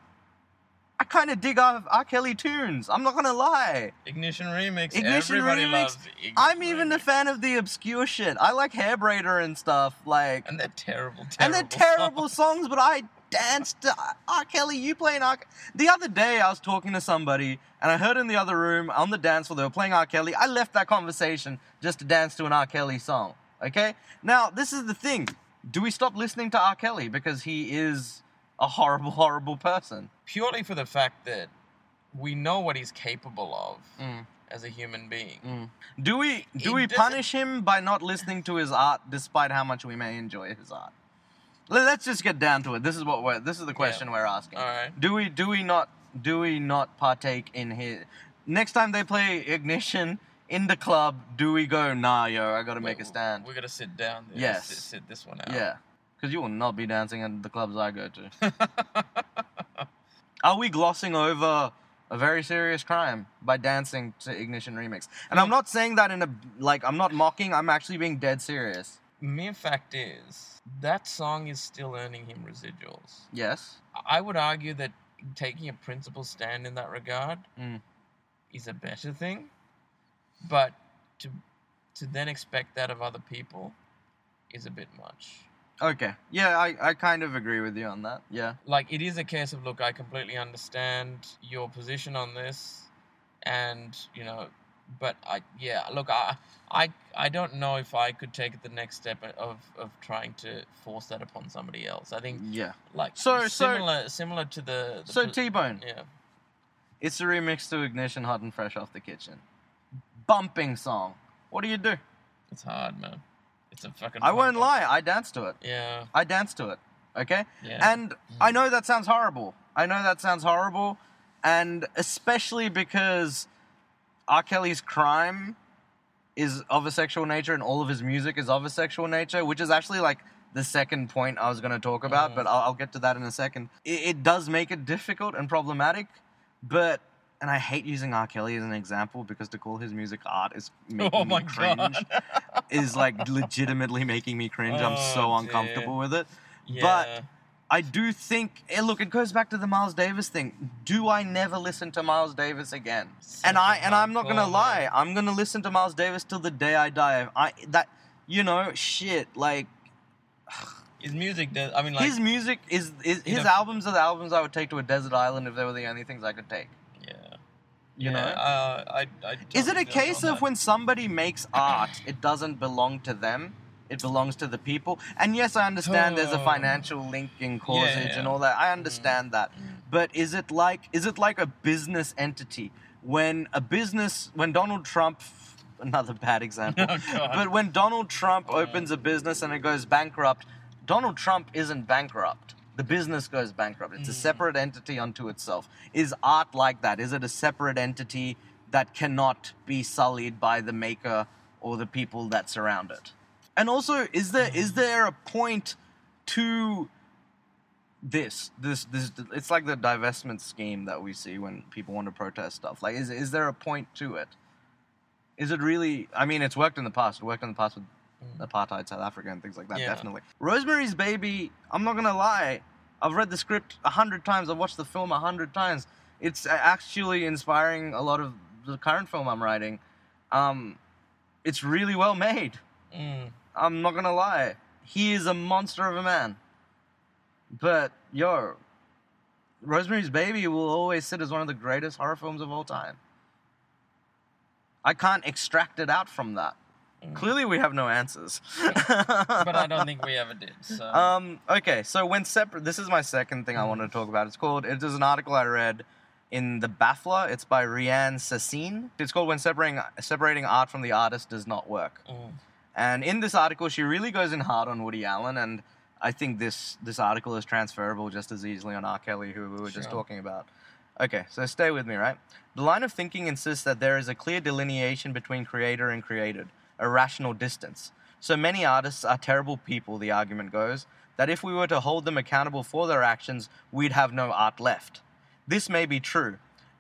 I kind of dig R-, R. Kelly tunes. I'm not going to lie. Ignition Remix. Ignition Everybody Remix. Loves Ignition I'm even Remix. A fan of the obscure shit. I like Hair Braider and stuff. Like, and they're terrible, terrible And they're terrible songs, songs but I dance to R. Kelly, you playing R. Kelly. The other day I was talking to somebody and I heard in the other room on the dance floor they were playing R. Kelly. I left that conversation just to dance to an R. Kelly song, okay? Now, this is the thing. Do we stop listening to R. Kelly because he is a horrible, horrible person? Purely for the fact that we know what he's capable of mm. as a human being. Mm. Do we do it we punish him by not listening to his art despite how much we may enjoy his art? Let's just get down to it. This is what we're this is the question yeah. we're asking. All right. Do we do we not do we not partake in his next time they play Ignition in the club, do we go, nah, yo, I gotta make we, a stand. We gotta sit down there. Yes. Sit, sit this one out. Yeah. Because you will not be dancing at the clubs I go to. Are we glossing over a very serious crime by dancing to Ignition Remix? And yeah. I'm not saying that in a, like, I'm not mocking, I'm actually being dead serious. Mere fact is, that song is still earning him residuals. Yes. I would argue that taking a principled stand in that regard mm. is a better thing. But to to then expect that of other people is a bit much. Okay. Yeah, I, I kind of agree with you on that. Yeah. Like, it is a case of, look, I completely understand your position on this. And, you know, but, I yeah, look, I I, I don't know if I could take the next step of, of trying to force that upon somebody else. I think, yeah, like, so, similar so, similar to the... the so, pl- T-Bone. Yeah. It's a remix to Ignition, hot and fresh off the kitchen. Bumping song. What do you do? It's hard, man. It's a fucking I won't lie, I danced to it. Yeah. I danced to it. Okay? Yeah. And I know that sounds horrible. I know that sounds horrible. And especially because R. Kelly's crime is of a sexual nature and all of his music is of a sexual nature, which is actually like the second point I was going to talk about, mm. but I'll, I'll get to that in a second. It, it does make it difficult and problematic, but... And I hate using R. Kelly as an example because to call his music art is making oh me cringe. is like legitimately making me cringe. Oh, I'm so uncomfortable dear. with it. Yeah. But I do think, look, it goes back to the Miles Davis thing. Do I never listen to Miles Davis again? Such and I and I'm not gonna lie. Man. I'm gonna listen to Miles Davis till the day I die. I that you know shit like. His music does. I mean, like his music is is his know, albums are the albums I would take to a desert island if they were the only things I could take. You yeah, know, uh, I, I totally is it a case of that. When somebody makes art, it doesn't belong to them; it belongs to the people. And yes, I understand oh. there's a financial link in causage yeah, yeah. and all that. I understand mm. that, but is it like is it like a business entity? When a business, when Donald Trump, another bad example, oh, but when Donald Trump oh. opens a business and it goes bankrupt, Donald Trump isn't bankrupt. The business goes bankrupt. It's a separate entity unto itself. Is art like that? Is it a separate entity that cannot be sullied by the maker or the people that surround it? And also, is there is there a point to this? This this it's like the divestment scheme that we see when people want to protest stuff. Like, is is there a point to it? Is it really? I mean, it's worked in the past. It worked in the past with. apartheid South Africa and things like that, yeah. definitely. Rosemary's Baby, I'm not gonna lie, I've read the script a hundred times, I've watched the film a hundred times. It's actually inspiring a lot of the current film I'm writing. Um, it's really well made. Mm. I'm not gonna lie. He is a monster of a man. But, yo, Rosemary's Baby will always sit as one of the greatest horror films of all time. I can't extract it out from that. Clearly, we have no answers. But I don't think we ever did. So. Um, okay, so when separate... This is my second thing I wanted to talk about. It's called... It is an article I read in The Baffler. It's by Rianne Sassine. It's called When Separating Separating Art from the Artist Does Not Work. Mm. And in this article, she really goes in hard on Woody Allen, and I think this, this article is transferable just as easily on R. Kelly, who we were sure. just talking about. Okay, so stay with me, right? The line of thinking insists that there is a clear delineation between creator and created. A rational distance. So many artists are terrible people, the argument goes, that if we were to hold them accountable for their actions, we'd have no art left. This may be true.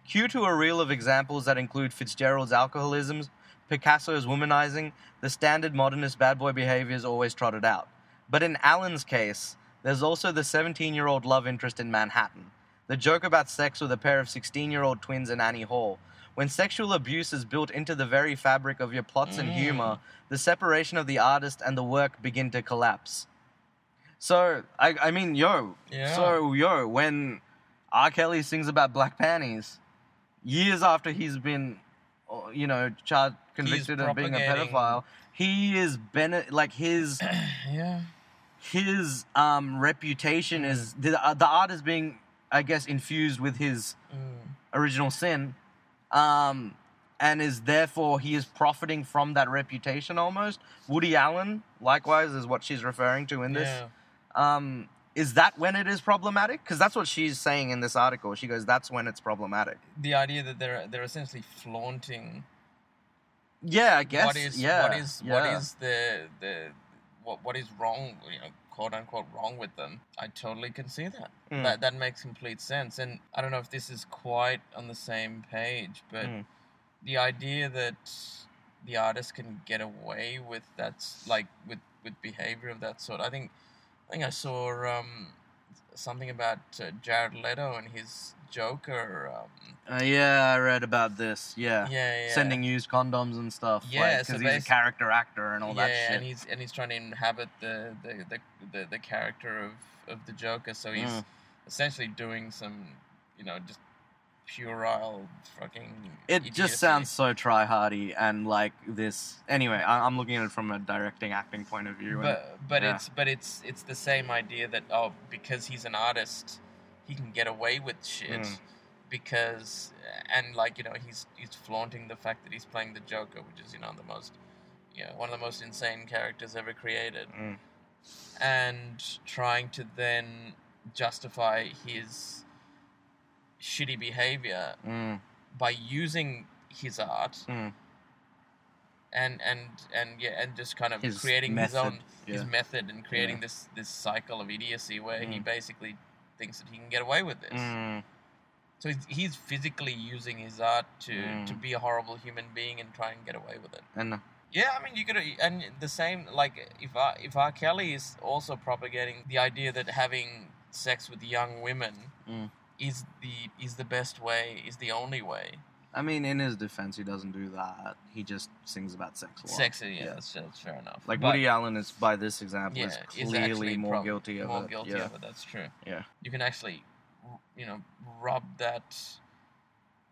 Cue to a reel of examples that include Fitzgerald's alcoholism, Picasso's womanizing, the standard modernist bad boy behaviors always trotted out. But in Allen's case, there's also the seventeen-year-old love interest in Manhattan, the joke about sex with a pair of sixteen-year-old twins in Annie Hall. When sexual abuse is built into the very fabric of your plots mm. and humor, the separation of the artist and the work begin to collapse. So, I I mean, yo. Yeah. So, yo, when R. Kelly sings about black panties, years after he's been, you know, charged, convicted of being a pedophile, he is, bene- like, his... yeah. His um, reputation mm. is... The, the art is being, I guess, infused with his mm. original sin. Um... And is therefore he is profiting from that reputation almost. Woody Allen, likewise, is what she's referring to in this. Yeah. Um, is that when it is problematic? Because that's what she's saying in this article. She goes, "That's when it's problematic." The idea that they're they're essentially flaunting. Yeah, I guess. What is yeah. what is yeah. what is the the what what is wrong? You know, quote unquote wrong with them. I totally can see that. Mm. That that makes complete sense. And I don't know if this is quite on the same page, but. Mm. The idea that the artist can get away with that, like with, with behavior of that sort. I think, I think I saw um, something about uh, Jared Leto and his Joker. Um, uh, yeah, I read about this. Yeah, yeah, yeah. Sending used condoms and stuff. Yeah, because like, so he's a character actor and all yeah, that shit. Yeah, and he's and he's trying to inhabit the the the, the, the character of, of the Joker. So he's mm. essentially doing some, you know, just. Puerile fucking it idiocy. Just sounds so try-hardy and like this anyway I, I'm looking at it from a directing acting point of view but and, but yeah. it's but it's it's the same idea that oh because he's an artist he can get away with shit mm. because and like you know he's he's flaunting the fact that he's playing the Joker, which is you know the most you know one of the most insane characters ever created mm. and trying to then justify his shitty behavior mm. by using his art mm. and and and yeah and just kind of his creating method, his own yeah. his method and creating yeah. this this cycle of idiocy where mm. he basically thinks that he can get away with this mm. so he's, he's physically using his art to mm. to be a horrible human being and try and get away with it and yeah I mean you could and the same like if R, if R. Kelly is also propagating the idea that having sex with young women mm. Is the is the best way? Is the only way? I mean, in his defense, he doesn't do that. He just sings about sex a lot. Sex, yeah, yeah. That's, that's fair enough. Like but Woody Allen is, by this example, yeah, is clearly more guilty of it. More guilty yeah. of it. That's true. Yeah, you can actually, you know, rub that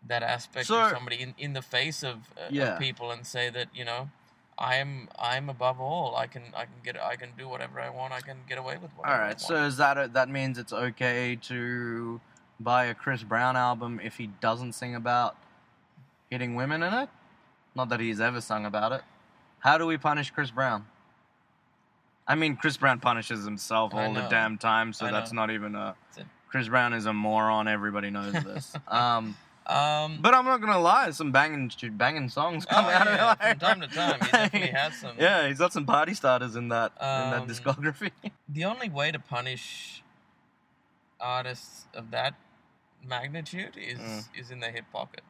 that aspect so, of somebody in, in the face of, uh, yeah. of people and say that you know, I'm I'm above all. I can I can get I can do whatever I want. I can get away with whatever. All right. I want. So is that a, that means it's okay to. Buy a Chris Brown album if he doesn't sing about hitting women in it? Not that he's ever sung about it. How do we punish Chris Brown? I mean, Chris Brown punishes himself all the damn time, so I that's know. Not even a... Chris Brown is a moron, everybody knows this. um, um, but I'm not going to lie, some banging banging songs come oh, out yeah, of it. From time to time, he definitely has some. Yeah, he's got some party starters in that um, in that discography. The only way to punish artists of that magnitude is mm. is in their hip pocket,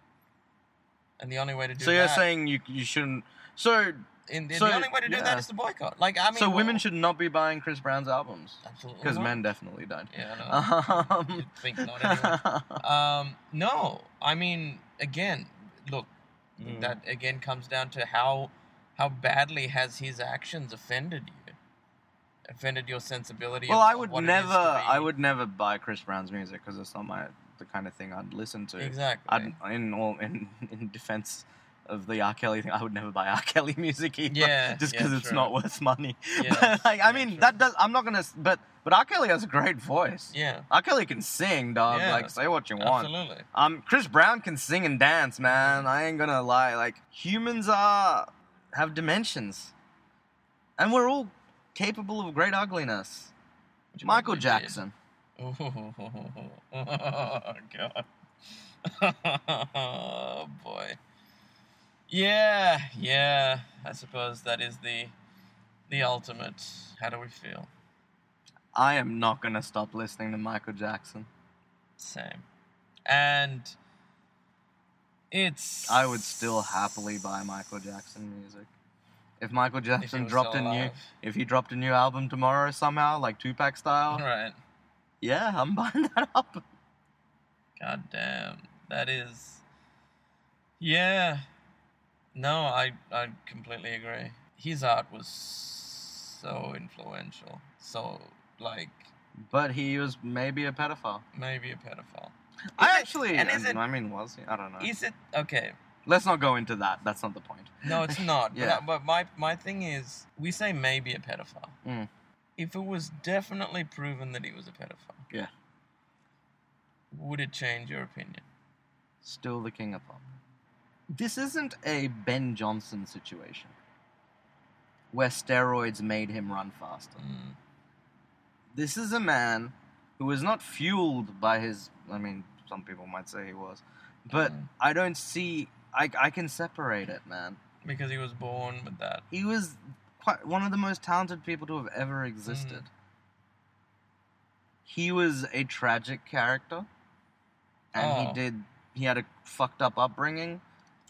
and the only way to do so you're that, saying you you shouldn't. So, in, in so the only way to do yeah. that is to boycott. Like I mean, so well, women should not be buying Chris Brown's albums. Absolutely, because men definitely don't. Yeah, I know. Um, You'd think not anyway. um, no, I mean, again, look, mm. that again comes down to how how badly has his actions offended you. Offended your sensibility. Well, of, I would never, I would never buy Chris Brown's music because it's not my the kind of thing I'd listen to. Exactly. I'd, in all, in in defense of the R. Kelly thing, I would never buy R. Kelly music either, yeah, just because yeah, it's not worth money. Yeah, but like, I yeah, mean, true. That does. I'm not gonna, but but R. Kelly has a great voice. Yeah. R. Kelly can sing, dog. Yeah, like, say what you want. Absolutely. Um, Chris Brown can sing and dance, man. I ain't gonna lie. Like, humans are have dimensions, and we're all. Capable of great ugliness. Which Michael Jackson. Oh, oh, oh, oh, oh, God. Oh, boy. Yeah, yeah. I suppose that is the the ultimate. How do we feel? I am not going to stop listening to Michael Jackson. Same. And it's... I would still happily buy Michael Jackson music. If Michael Jackson if dropped a new, if he dropped a new album tomorrow somehow, like Tupac style, right? Yeah, I'm buying that album. God damn, that is. Yeah, no, I I completely agree. His art was so influential, so like... But he was maybe a pedophile. Maybe a pedophile. Is I it, actually... And is I, it, I mean, was he? I don't know. Is it... Okay. Let's not go into that. That's not the point. No, it's not. yeah. But, but my, my thing is, we say maybe a pedophile. Mm. If it was definitely proven that he was a pedophile... Yeah. Would it change your opinion? Still the king of pop. This isn't a Ben Johnson situation where steroids made him run faster. Mm. This is a man who was not fueled by his... I mean, some people might say he was. But mm. I don't see... I, I can separate it, man. Because he was born with that. He was quite one of the most talented people to have ever existed. Mm. He was a tragic character. And oh. he did... He had a fucked up upbringing.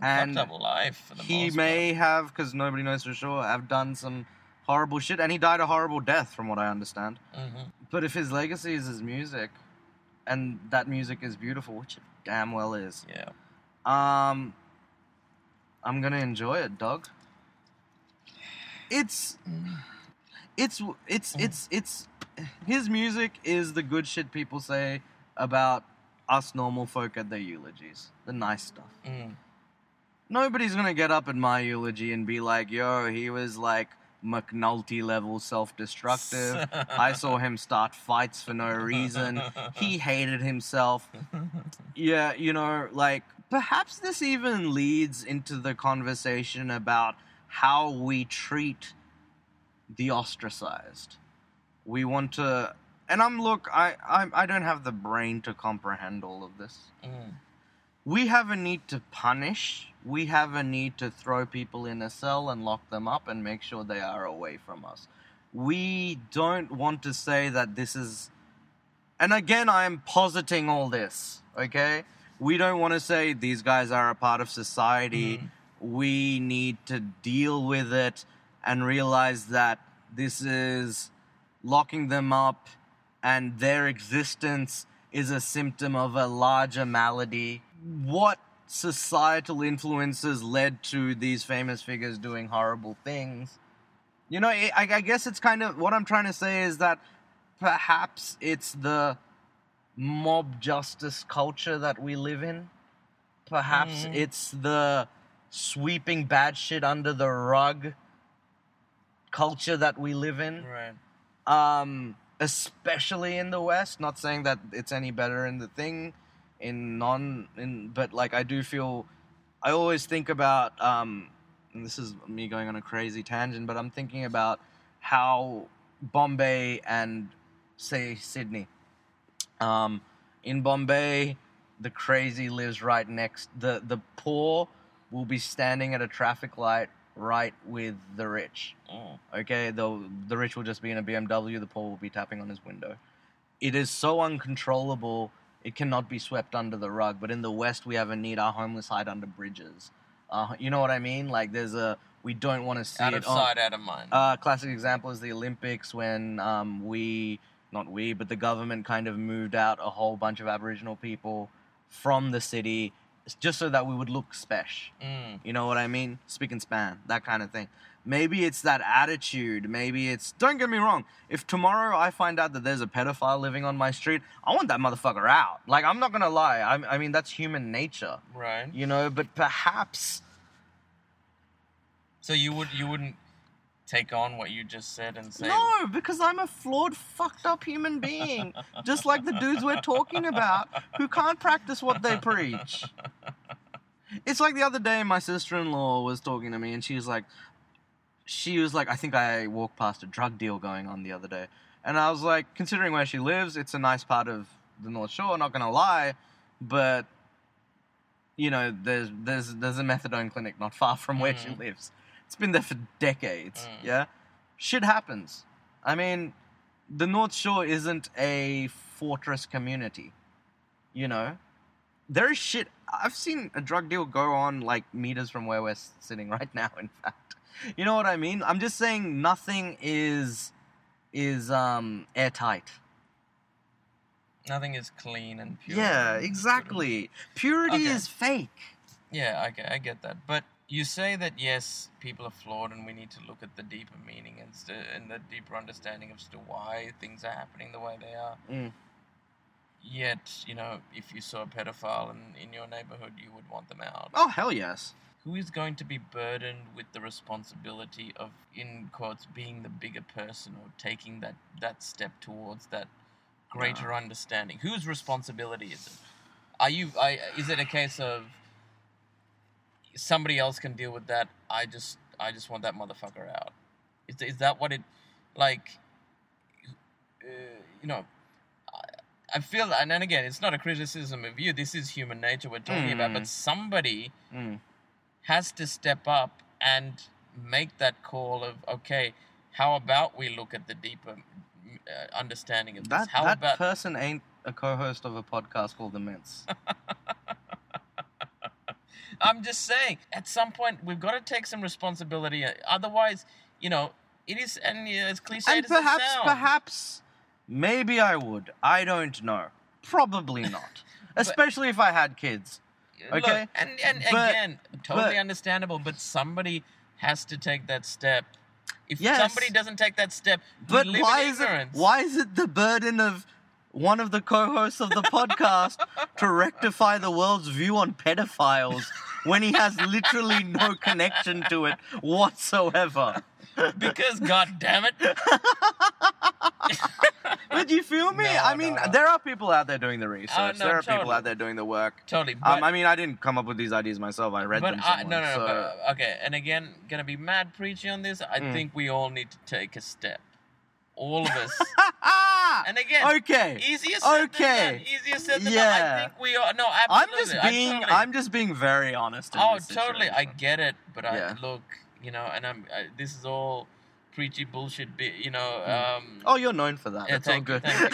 And fucked up life. For the he most may part. have, because nobody knows for sure, have done some horrible shit. And he died a horrible death, from what I understand. Mm-hmm. But if his legacy is his music, and that music is beautiful, which it damn well is. Yeah. Um, I'm going to enjoy it, dog. It's... It's... It's... It's... It's... His music is the good shit people say about... us normal folk at their eulogies. The nice stuff. Mm. Nobody's gonna get up at my eulogy and be like, yo, he was like McNulty-level self-destructive. I saw him start fights for no reason. He hated himself. Yeah, you know, like, perhaps this even leads into the conversation about how we treat the ostracized. We want to... And I'm, look, I, I I don't have the brain to comprehend all of this. Mm. We have a need to punish. We have a need to throw people in a cell and lock them up and make sure they are away from us. We don't want to say that this is... And again, I am positing all this, okay? We don't want to say these guys are a part of society. Mm. We need to deal with it and realize that this is locking them up. And their existence is a symptom of a larger malady. What societal influences led to these famous figures doing horrible things? You know, I, I guess it's kind of... What I'm trying to say is that perhaps it's the mob justice culture that we live in. Perhaps mm. it's the sweeping bad shit under the rug culture that we live in. Right. Um... Especially in the West, not saying that it's any better in the thing, in non, in but like I do feel, I always think about, um, and this is me going on a crazy tangent, but I'm thinking about how Bombay and say Sydney, um, in Bombay, the crazy lives right next, the the poor will be standing at a traffic light. Right with the rich. Mm. Okay, the, the rich will just be in a B M W, the poor will be tapping on his window. It is so uncontrollable, it cannot be swept under the rug. But in the West, we have a need our homeless hide under bridges. Uh, you know what I mean? Like, there's a... We don't want to see it... Out of sight, out of mind. Uh, classic example is the Olympics when um, we... Not we, but the government kind of moved out a whole bunch of Aboriginal people from the city... just so that we would look special. Mm. You know what I mean? Speak and span, that kind of thing. Maybe it's that attitude. Maybe it's... Don't get me wrong. If tomorrow I find out that there's a pedophile living on my street, I want that motherfucker out. Like, I'm not going to lie. I, I mean, that's human nature. Right. You know, but perhaps... So you, would, you wouldn't take on what you just said and say... No, because I'm a flawed, fucked up human being. Just like the dudes we're talking about who can't practice what they preach. It's like the other day, my sister-in-law was talking to me, and she was like, she was like, I think I walked past a drug deal going on the other day. And I was like, considering where she lives, it's a nice part of the North Shore, not gonna lie, but, you know, there's there's there's a methadone clinic not far from where mm. she lives. It's been there for decades, mm. yeah? Shit happens. I mean, the North Shore isn't a fortress community, you know? There is shit. I've seen a drug deal go on, like, meters from where we're sitting right now, in fact. You know what I mean? I'm just saying nothing is is um, airtight. Nothing is clean and pure. Yeah, exactly. Purity okay. is fake. Yeah, I get, I get that. But You say that, yes, people are flawed and we need to look at the deeper meaning and, st- and the deeper understanding as to why things are happening the way they are. Mm. Yet, you know, if you saw a pedophile in, in your neighborhood, you would want them out. Oh, hell yes. Who is going to be burdened with the responsibility of, in quotes, being the bigger person or taking that, that step towards that greater no. understanding? Whose responsibility is it? Are you? I, is it a case of somebody else can deal with that? I just, I just want that motherfucker out. Is is that what it? Like, uh, you know, I, I feel, and then again, it's not a criticism of you. This is human nature we're talking mm. about, but somebody. Mm. has to step up and make that call of, okay, how about we look at the deeper uh, understanding of that, this? How that about... person ain't a co-host of a podcast called The Mince. I'm just saying, at some point, we've got to take some responsibility. Otherwise, you know, it is, and you know, as cliche and as perhaps, it sounds. perhaps, maybe I would. I don't know. Probably not. but, Especially if I had kids. Okay. Look, and and but, again, totally but, understandable, but somebody has to take that step. If yes, somebody doesn't take that step, but we live why in ignorance. Is it, why is it the burden of one of the co-hosts of the podcast to rectify the world's view on pedophiles when he has literally no connection to it whatsoever? Because, God damn it. But you feel me? No, I mean, no, no. There are people out there doing the research. Uh, no, there are totally. people out there doing the work. Totally. But, um, I mean, I didn't come up with these ideas myself. I read but them I, somewhere. No, no, so. no. But, okay, and again, going to be mad preachy on this. I mm. think we all need to take a step. All of us. And again, okay. easier said okay. than done. Easier said than yeah. done. I think we are. No, absolutely. I'm just being, I'm totally, I'm just being very honest in Oh, this totally. Situation. I get it, but yeah. I look... You know, and I'm. I, this is all preachy bullshit. Be, you know. Um, oh, you're known for that. Yeah, That's all good. You, thank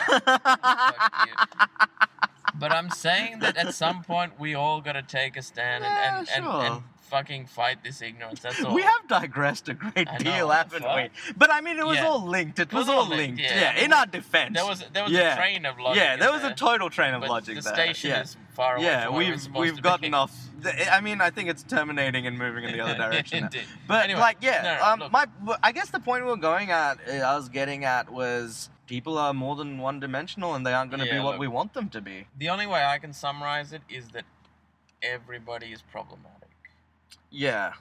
you. But I'm saying that at some point we all got to take a stand yeah, and, and, sure. and and fucking fight this ignorance. That's all. We have digressed a great I deal, know, haven't we? But I mean, it was yeah. all linked. It, it was, was all linked. linked. Yeah. yeah. In our defense, there was there was yeah. a train of logic. Yeah, there was there. a total train of but logic. The there. station yeah. is far away. Yeah, from where we've we're we've gotten off. I mean, I think it's terminating and moving in the other direction. But, anyway, like, yeah, no, no, um, my I guess the point we were going at, I was getting at, was people are more than one-dimensional and they aren't going to yeah, be what look, we want them to be. The only way I can summarize it is that everybody is problematic. Yeah.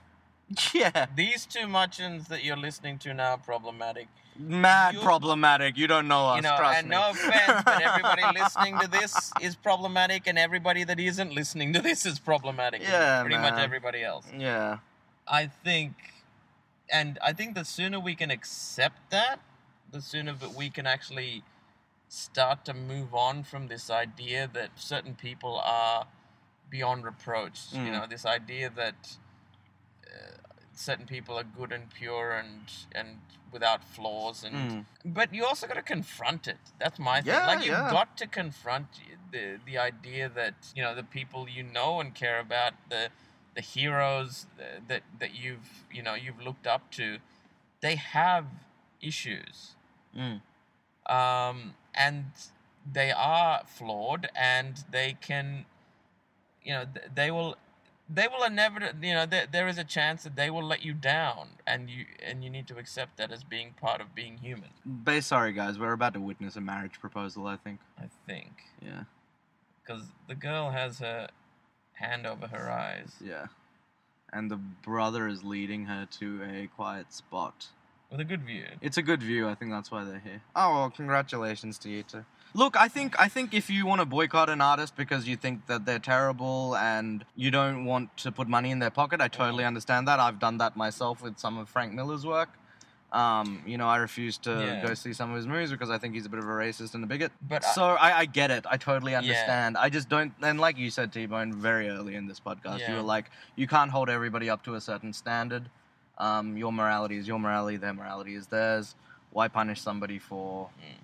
Yeah. These two muchins that you're listening to now are problematic. Mad you, problematic. You don't know us, you know, trust and me. No offense, but everybody listening to this is problematic, and everybody that isn't listening to this is problematic. Yeah, Pretty man. much everybody else. Yeah. I think, and I think the sooner we can accept that, the sooner that we can actually start to move on from this idea that certain people are beyond reproach. Mm. You know, this idea that... Uh, certain people are good and pure and and without flaws, and mm. but you also got to confront it. That's my thing. Yeah, like you've yeah. got to confront the the idea that, you know, the people you know and care about, the the heroes that that you've you know you've looked up to, they have issues, mm. um, and they are flawed, and they can, you know, they will. They will inevitably, you know, there, there is a chance that they will let you down, and you and you need to accept that as being part of being human. But sorry, guys, we're about to witness a marriage proposal, I think. I think. Yeah. Because the girl has her hand over her eyes. Yeah. And the brother is leading her to a quiet spot. With a good view. It's a good view. I think that's why they're here. Oh, well, congratulations to you two. Look, I think I think if you want to boycott an artist because you think that they're terrible and you don't want to put money in their pocket, I totally understand that. I've done that myself with some of Frank Miller's work. Um, you know, I refuse to yeah. go see some of his movies because I think he's a bit of a racist and a bigot. But so I, I, I get it. I totally understand. Yeah. I just don't... And like you said, T-Bone, very early in this podcast, yeah. you were like, you can't hold everybody up to a certain standard. Um, your morality is your morality, their morality is theirs. Why punish somebody for... Mm.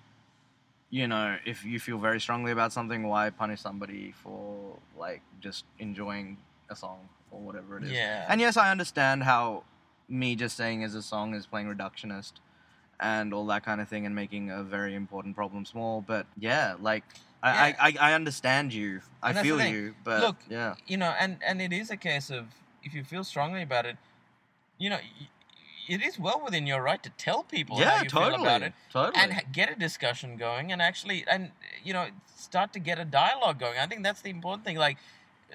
You know, if you feel very strongly about something, why punish somebody for, like, just enjoying a song or whatever it is? Yeah. And yes, I understand how me just saying is a song is playing reductionist and all that kind of thing and making a very important problem small. But, yeah, like, I, yeah. I, I, I understand you. I feel you. But, look, yeah. you know, and, and it is a case of, if you feel strongly about it, you know, it is well within your right to tell people yeah, how you totally, feel about it. Totally. And get a discussion going and actually, and you know, start to get a dialogue going. I think that's the important thing. Like,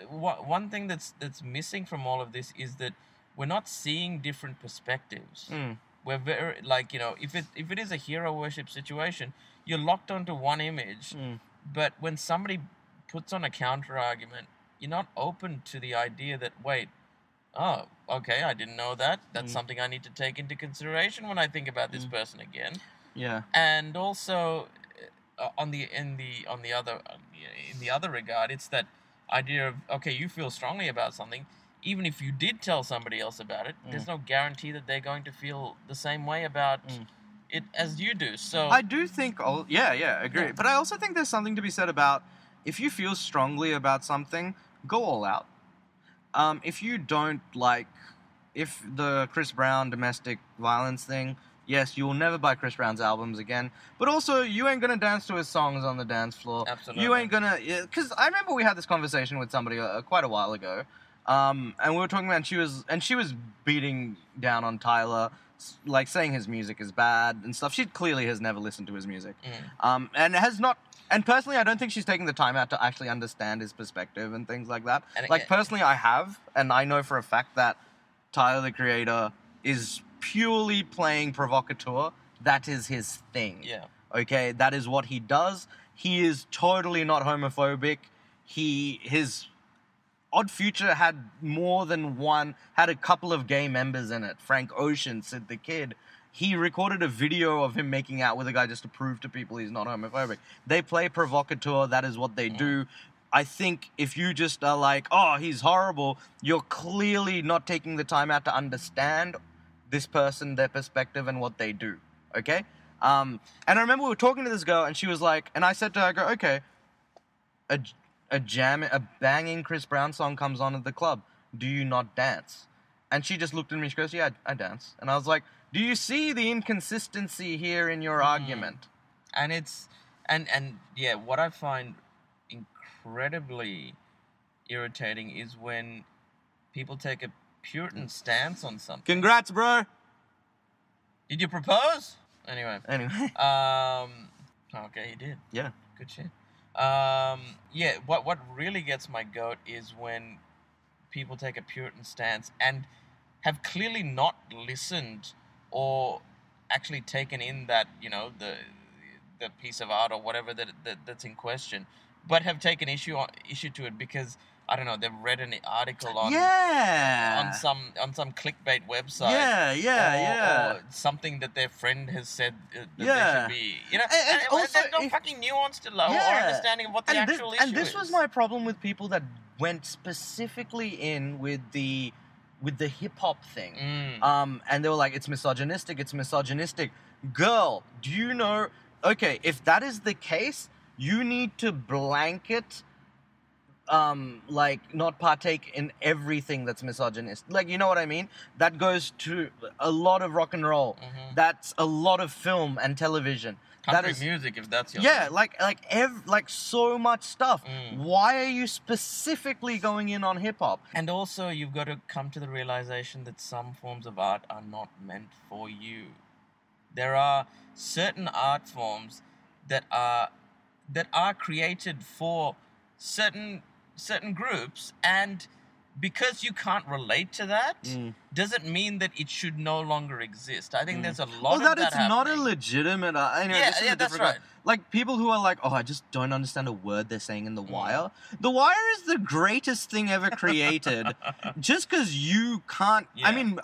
wh- one thing that's that's missing from all of this is that we're not seeing different perspectives. Mm. We're very, like, you know, if it if it is a hero worship situation, you're locked onto one image. Mm. But when somebody puts on a counter argument, you're not open to the idea that, wait, oh, okay, I didn't know that. That's mm. something I need to take into consideration when I think about this mm. person again. Yeah. And also, uh, on the in the on the other uh, in the other regard, it's that idea of, okay, you feel strongly about something. Even if you did tell somebody else about it, mm. there's no guarantee that they're going to feel the same way about mm. it as you do. So I do think, I'll, yeah, yeah, agree. Yeah. But I also think there's something to be said about, if you feel strongly about something, go all out. Um, if you don't, like, if the Chris Brown domestic violence thing, yes, you will never buy Chris Brown's albums again. But also, you ain't going to dance to his songs on the dance floor. Absolutely. You ain't going to... Because I remember we had this conversation with somebody uh, quite a while ago. Um, and we were talking about, and she was, and she was beating down on Tyler, like saying his music is bad and stuff. She clearly has never listened to his music. Mm. Um, and has not, and personally, I don't think she's taking the time out to actually understand his perspective and things like that. And like, it, personally, I have, and I know for a fact that Tyler, the Creator, is purely playing provocateur. That is his thing. Yeah. Okay. That is what he does. He is totally not homophobic. He, his... Odd Future had more than one, had a couple of gay members in it. Frank Ocean, Sid the Kid. He recorded a video of him making out with a guy just to prove to people he's not homophobic. They play provocateur. That is what they yeah. do. I think if you just are like, oh, he's horrible, you're clearly not taking the time out to understand this person, their perspective, and what they do. Okay? Um, and I remember we were talking to this girl, and she was like, and I said to her, I go, okay, a A jam, a banging Chris Brown song comes on at the club. Do you not dance? And she just looked at me. She goes, yeah, I, I dance. And I was like, do you see the inconsistency here in your mm. argument? And it's, and, and yeah, what I find incredibly irritating is when people take a Puritan stance on something. Congrats, bro. Did you propose? Anyway. Anyway. Um, okay, you did. Yeah. Good shit. Um, yeah, what what really gets my goat is when people take a Puritan stance and have clearly not listened or actually taken in that, you know, the the piece of art or whatever that, that that's in question, but have taken issue on, issue to it because, I don't know, they've read an article on yeah. on some on some clickbait website. Yeah, yeah, or, yeah. Or something that their friend has said that yeah. they should be. You know, and, and, and also, there's no if, fucking nuance to love yeah. or understanding of what the and actual this, issue is. And this is. was my problem with people that went specifically in with the with the hip hop thing. Mm. Um, and they were like, it's misogynistic, it's misogynistic. Girl, do you know? Okay, if that is the case, you need to blanket. Um, like, not partake in everything that's misogynist. Like, you know what I mean? That goes to a lot of rock and roll. Mm-hmm. That's a lot of film and television. Country that is, music, if that's your yeah, thing. like like ev- like so much stuff. Mm. Why are you specifically going in on hip hop? And also, you've got to come to the realization that some forms of art are not meant for you. There are certain art forms that are that are created for certain. certain groups, and because you can't relate to that mm. doesn't mean that it should no longer exist. I think mm. there's a lot well, of that that it's happening. Not a legitimate... Uh, anyway, yeah, this is yeah a that's right. Guy. Like, people who are like, oh, I just don't understand a word they're saying in The Wire. Mm. The Wire is the greatest thing ever created. Just because you can't... Yeah. I mean,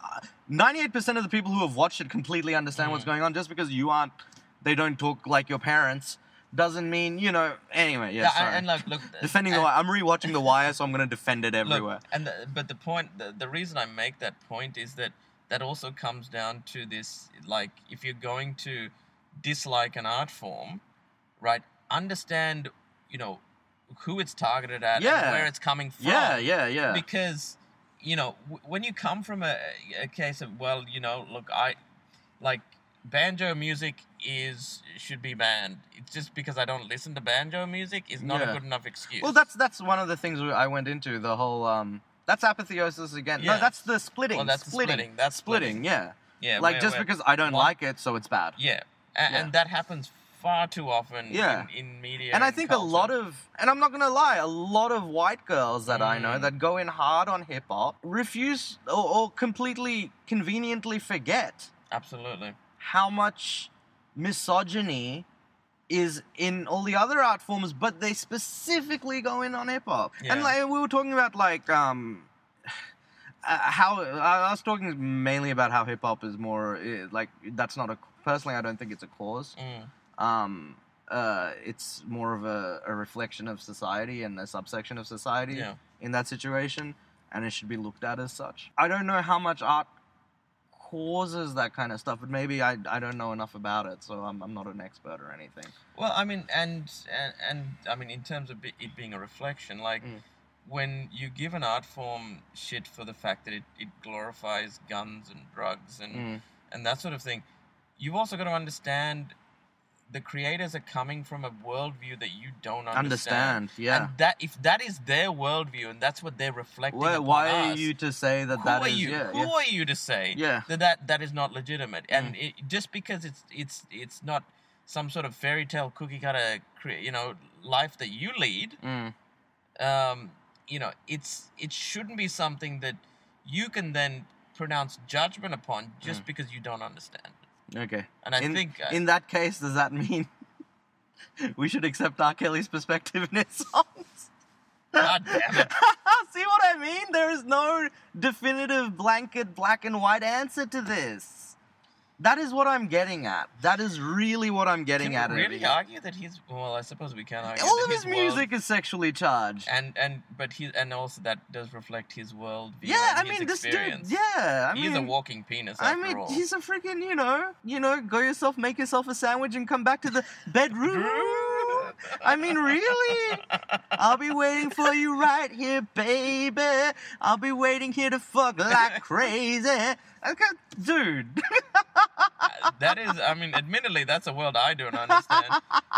ninety-eight percent of the people who have watched it completely understand mm. what's going on. Just because you aren't... They don't talk like your parents... Doesn't mean, you know... Anyway, yeah, yeah sorry. And look, look... Defending and, The Wire. I'm rewatching The Wire, so I'm going to defend it everywhere. Look, and the, but the point... The, the reason I make that point is that that also comes down to this, like, if you're going to dislike an art form, right, understand, you know, who it's targeted at yeah. and where it's coming from. Yeah, yeah, yeah. Because, you know, w- when you come from a, a case of, well, you know, look, I... Like... Banjo music is should be banned. It's just because I don't listen to banjo music is not yeah. a good enough excuse. Well, that's that's one of the things I went into, the whole um, That's apotheosis again. Yeah. No, that's the splitting. Well, that's splitting. splitting. That's splitting. splitting. Yeah. Yeah. Like where, just where, because I don't well, like it, so it's bad. Yeah. And, yeah. and that happens far too often. Yeah. in, in media. And I think culture. a lot of, and I'm not gonna lie, a lot of white girls that mm. I know that go in hard on hip hop refuse or, or completely conveniently forget. Absolutely. How much misogyny is in all the other art forms, but they specifically go in on hip hop. Yeah. And like we were talking about, like um, uh, how I was talking mainly about how hip hop is more uh, like that's not a personally I don't think it's a cause. Mm. Um, uh, it's more of a, a reflection of society and a subsection of society yeah. in that situation, and it should be looked at as such. I don't know how much art causes that kind of stuff, but maybe I I don't know enough about it, so I'm I'm not an expert or anything. Well, I mean, and and, and I mean, in terms of it being a reflection, like mm. when you give an art form shit for the fact that it, it glorifies guns and drugs and mm. and that sort of thing, you've also got to understand the creators are coming from a worldview that you don't understand. Understand, yeah. And that if that is their worldview and that's what they're reflecting Wait, upon why us, are you to say that who that are is... You? Yeah, who yeah. are you to say yeah. that, that that is not legitimate? And mm. it, just because it's it's it's not some sort of fairy tale cookie cutter, you know, life that you lead, mm. um, you know, it's it shouldn't be something that you can then pronounce judgment upon just mm. because you don't understand. Okay. And I in, think... I, in that case, does that mean we should accept R. Kelly's perspective in his songs? God damn it. See what I mean? There is no definitive blanket black and white answer to this. That is what I'm getting at. That is really what I'm getting can at. Can we really argue that he's... Well, I suppose we can argue All of his, his music world, is sexually charged. And and but he, and also that does reflect his world view yeah, and I his mean, experience. This dude, yeah, I he mean... He's a walking penis after I mean, all. He's a freaking, you know... You know, go yourself, make yourself a sandwich and come back to the bedroom. I mean, really? I'll be waiting for you right here, baby. I'll be waiting here to fuck like crazy. Okay, dude. That is, I mean, admittedly, that's a world I don't understand.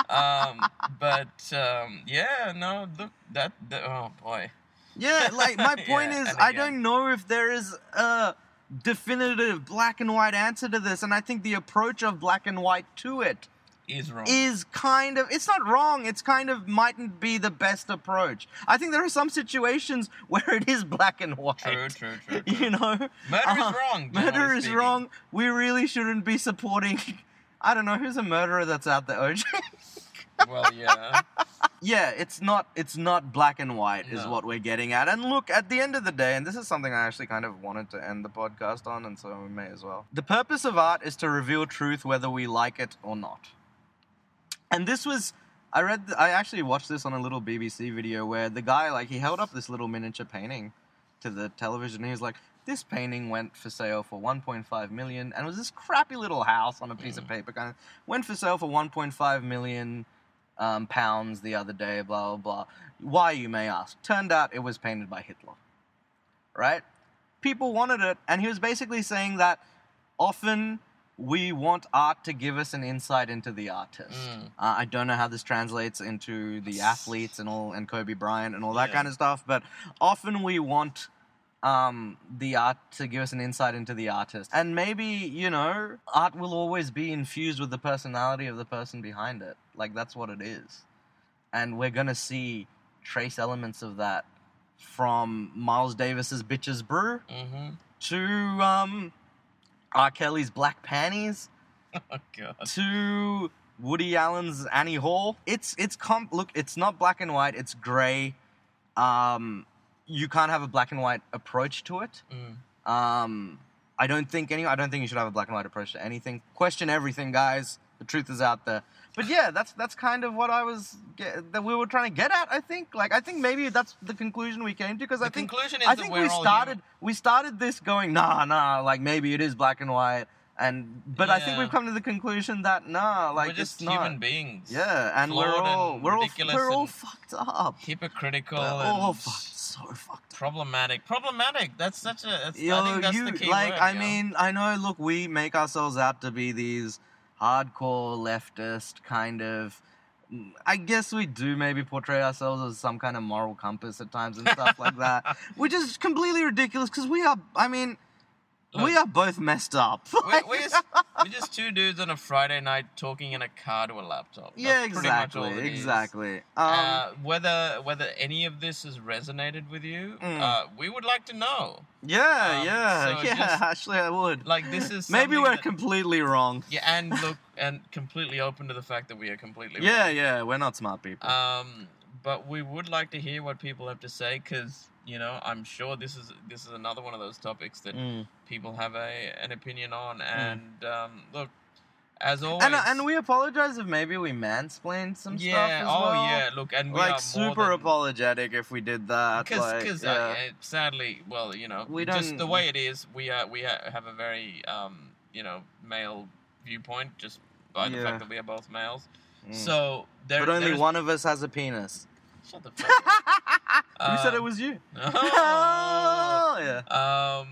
Um, but, um, yeah, no, look, that, that, oh, boy. Yeah, like, my point yeah, is, I don't know if there is a definitive black and white answer to this, and I think the approach of black and white to it is wrong. Is kind of, it's not wrong, it's kind of mightn't be the best approach. I think there are some situations where it is black and white. True, true, true. true. You know? Murder uh, is wrong. Murder is wrong. We really shouldn't be supporting, I don't know, who's a murderer that's out there, O J? Well, yeah. Yeah, it's not, it's not black and white no. is what we're getting at. And look, at the end of the day, and this is something I actually kind of wanted to end the podcast on, and so we may as well. The purpose of art is to reveal truth whether we like it or not. And this was, I read, I actually watched this on a little B B C video where the guy, like, he held up this little miniature painting to the television. And he was like, this painting went for sale for one point five million dollars. And it was this crappy little house on a piece mm. of paper. Kind of went for sale for one point five million um, pounds the other day, blah, blah, blah. Why, you may ask? Turned out it was painted by Hitler, right? People wanted it. And he was basically saying that often... we want art to give us an insight into the artist. Mm. Uh, I don't know how this translates into the athletes and all, and Kobe Bryant and all that yeah. kind of stuff, but often we want um, the art to give us an insight into the artist. And maybe, you know, art will always be infused with the personality of the person behind it. Like, that's what it is. And we're going to see trace elements of that from Miles Davis's Bitches Brew mm-hmm. to... Um, R. Kelly's Black Panties oh, God. to Woody Allen's Annie Hall. It's, it's, comp- look, it's not black and white, it's gray. Um, you can't have a black and white approach to it. Mm. Um, I don't think any, I don't think you should have a black and white approach to anything. Question everything, guys. The truth is out there. But yeah, that's, that's kind of what I was, get, that we were trying to get at, I think. Like, I think maybe that's the conclusion we came to, because I think, conclusion is I think that we're we started, all we started this going, nah, nah, like maybe it is black and white. And, but yeah. I think we've come to the conclusion that, nah, like, we're just it's not. human beings. Yeah. And we're all, we're all, we're all fucked up. Hypocritical. We're all and fucked, so fucked up. Problematic. Problematic. That's such a, that's, yo, I think that's you, the key like, word, I yo. mean, I know, look, we make ourselves out to be these hardcore leftist kind of I guess we do maybe portray ourselves as some kind of moral compass at times and stuff like that, which is completely ridiculous because we are, I mean, Look, we are both messed up. Like, we, we're, just, we're just two dudes on a Friday night talking in a car to a laptop. That's yeah, exactly, pretty much all it exactly. Is. Um, uh, whether whether any of this has resonated with you, mm. uh, we would like to know. Yeah, um, yeah, so yeah. Just, actually, I would. Like this is maybe we're that, completely wrong. Yeah, and look, and completely open to the fact that we are completely yeah, wrong. Yeah, yeah, we're not smart people. Um, but we would like to hear what people have to say because. You know, I'm sure this is this is another one of those topics that mm. people have a an opinion on. And mm. um, look, as always, and, and we apologize if maybe we mansplained some yeah, stuff. Yeah, oh well. yeah, look, and we like are super than, apologetic if we did that. Because, like, yeah. uh, sadly, well, you know, we just the way it is, we are we are, have a very um, you know male viewpoint just by yeah. the fact that we are both males. Mm. So, there, but only there is, one of us has a penis. Shut the fuck up. um, you said it was you. Oh, yeah. Um,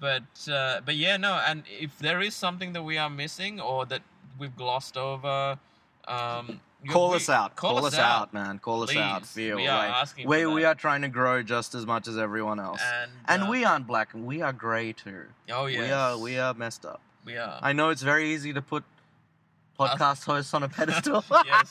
but, uh, but yeah, no, and if there is something that we are missing or that we've glossed over... Um, call we, us out. Call, call us, us out, out, man. Call Please. us out. Feel, we are like, asking we, we are trying to grow just as much as everyone else. And, and uh, we aren't black. We are grey, too. Oh, yeah. We are, we are messed up. We are. I know it's very easy to put... podcast hosts on a pedestal. Yes.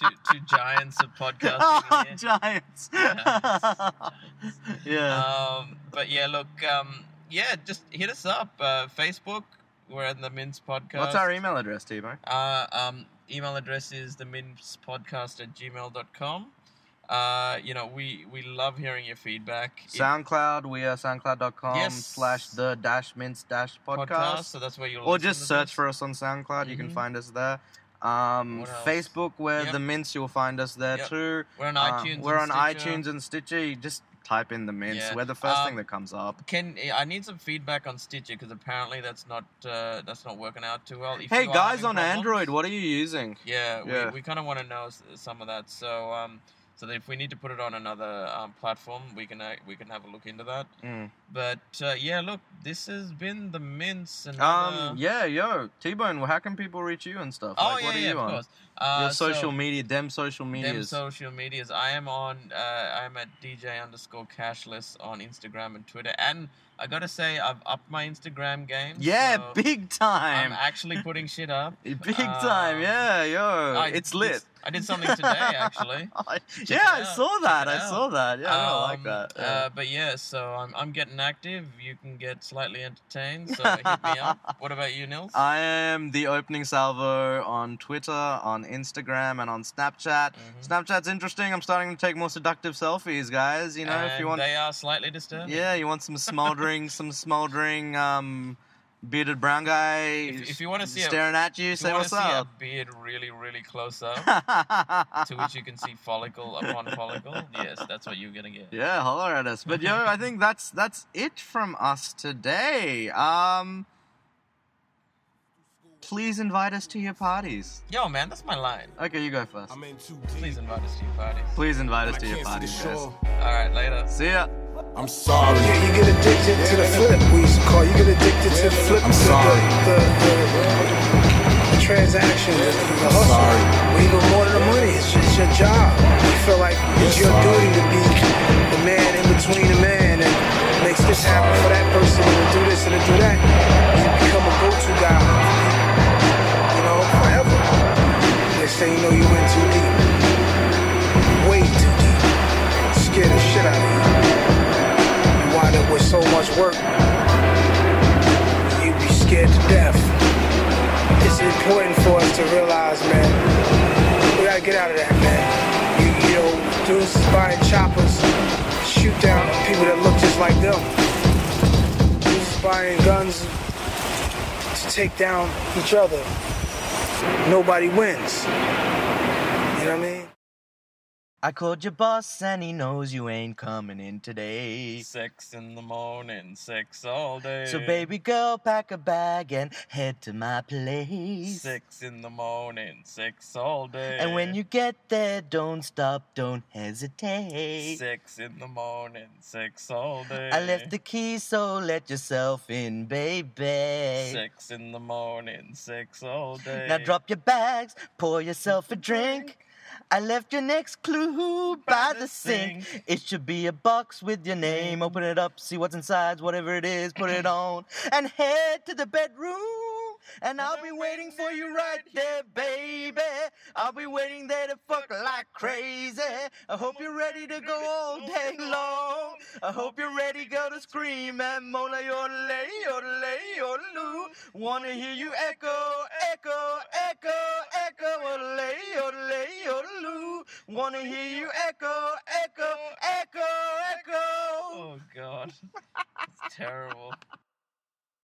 Two, two giants of podcasting. Oh, here. Giants. Yeah. Giants. Yeah. Um, but yeah, look, um, yeah, just hit us up. Uh, Facebook, we're at The Mince Podcast. What's our email address, T-Bone? Uh, um, email address is themincepodcast at gmail dot com. Uh, you know, we, we love hearing your feedback. SoundCloud, we are soundcloud dot com yes. slash the dash mince dash podcast. podcast. So that's where you'll Or just search this. for us on SoundCloud. Mm-hmm. You can find us there. Um, Facebook, we're yep. The Mince. You'll find us there yep. too. We're on iTunes. Uh, we're on Stitcher. iTunes and Stitcher. You just type in The Mince. Yeah. We're the first um, thing that comes up. Can I need some feedback on Stitcher because apparently that's not uh, that's not working out too well. If hey guys on problems, Android, what are you using? Yeah, yeah. we, we kind of want to know some of that. So. Um, So that if we need to put it on another um, platform, we can uh, we can have a look into that. Mm. But uh, yeah, look, this has been The Mince. And um, the... yeah, yo, T-Bone. Well, how can people reach you and stuff? Oh like, yeah, what are yeah, you of on? course. Uh, Your social so, media, dem social medias. Dem social medias. I am on. Uh, I am at D J underscore cashless on Instagram and Twitter. And I gotta say, I've upped my Instagram game. Yeah, so big time. I'm actually putting shit up. Big um, time. Yeah, yo, I, it's lit. It's, I did something today, actually. Check yeah, I saw that. I saw that. Yeah, um, I like that. Yeah. Uh, but yeah, so I'm I'm getting active. You can get slightly entertained, so hit me up. What about you, Nils? I am the opening salvo on Twitter, on Instagram, and on Snapchat. Mm-hmm. Snapchat's interesting. I'm starting to take more seductive selfies, guys. You know, and if you want, they are slightly disturbing. Yeah, you want some smoldering, some smoldering. Um, bearded brown guy if, if you want to see staring a, at you, say what's up. You want to see a beard really, really close up, to which you can see follicle upon follicle. Yes, that's what you're going to get. Yeah, holler at us. But, yo, I think that's that's it from us today. Um, please invite us to your parties. Yo, man, that's my line. Okay, you go first. Please invite us to your parties. Please invite us to your parties, guys. All right, later. See ya. I'm sorry. Yeah, you get addicted to the flip. We used to call you get addicted to the flip. I'm sorry. The, the, the, the transaction, the hustle. Sorry. We even more than the money. It's just your job. You feel like it's your duty to be the man in between the man and makes this happen for that person and do this and do that. You become a go-to guy. You know, forever. Next thing you know, you went too deep. Way too deep. Scared the shit out of you. Wind up with so much work, you'd be scared to death. It's important for us to realize, man, we gotta get out of that, man. You, you know, dudes buying choppers, shoot down people that look just like them. Dudes buying guns to take down each other. Nobody wins. You know what I mean? I called your boss and he knows you ain't coming in today. Sex in the morning, sex all day. So baby girl, pack a bag and head to my place. Sex in the morning, sex all day. And when you get there, don't stop, don't hesitate. Sex in the morning, sex all day. I left the key, so let yourself in, baby. Sex in the morning, sex all day. Now drop your bags, pour yourself a drink. I left your next clue by the sink. It should be a box with your name. Open it up, see what's inside, whatever it is, put it on, and head to the bedroom. And I'll be waiting for you right there, baby. I'll be waiting there to fuck like crazy. I hope you're ready to go all day long. I hope you're ready, girl, to scream and moan like yodelay, yodelay, yodeloo. Wanna hear you echo, echo, echo, echo, yodelay, yodelay, yodeloo. Wanna hear you echo, echo, echo, echo. Oh, God. It's terrible.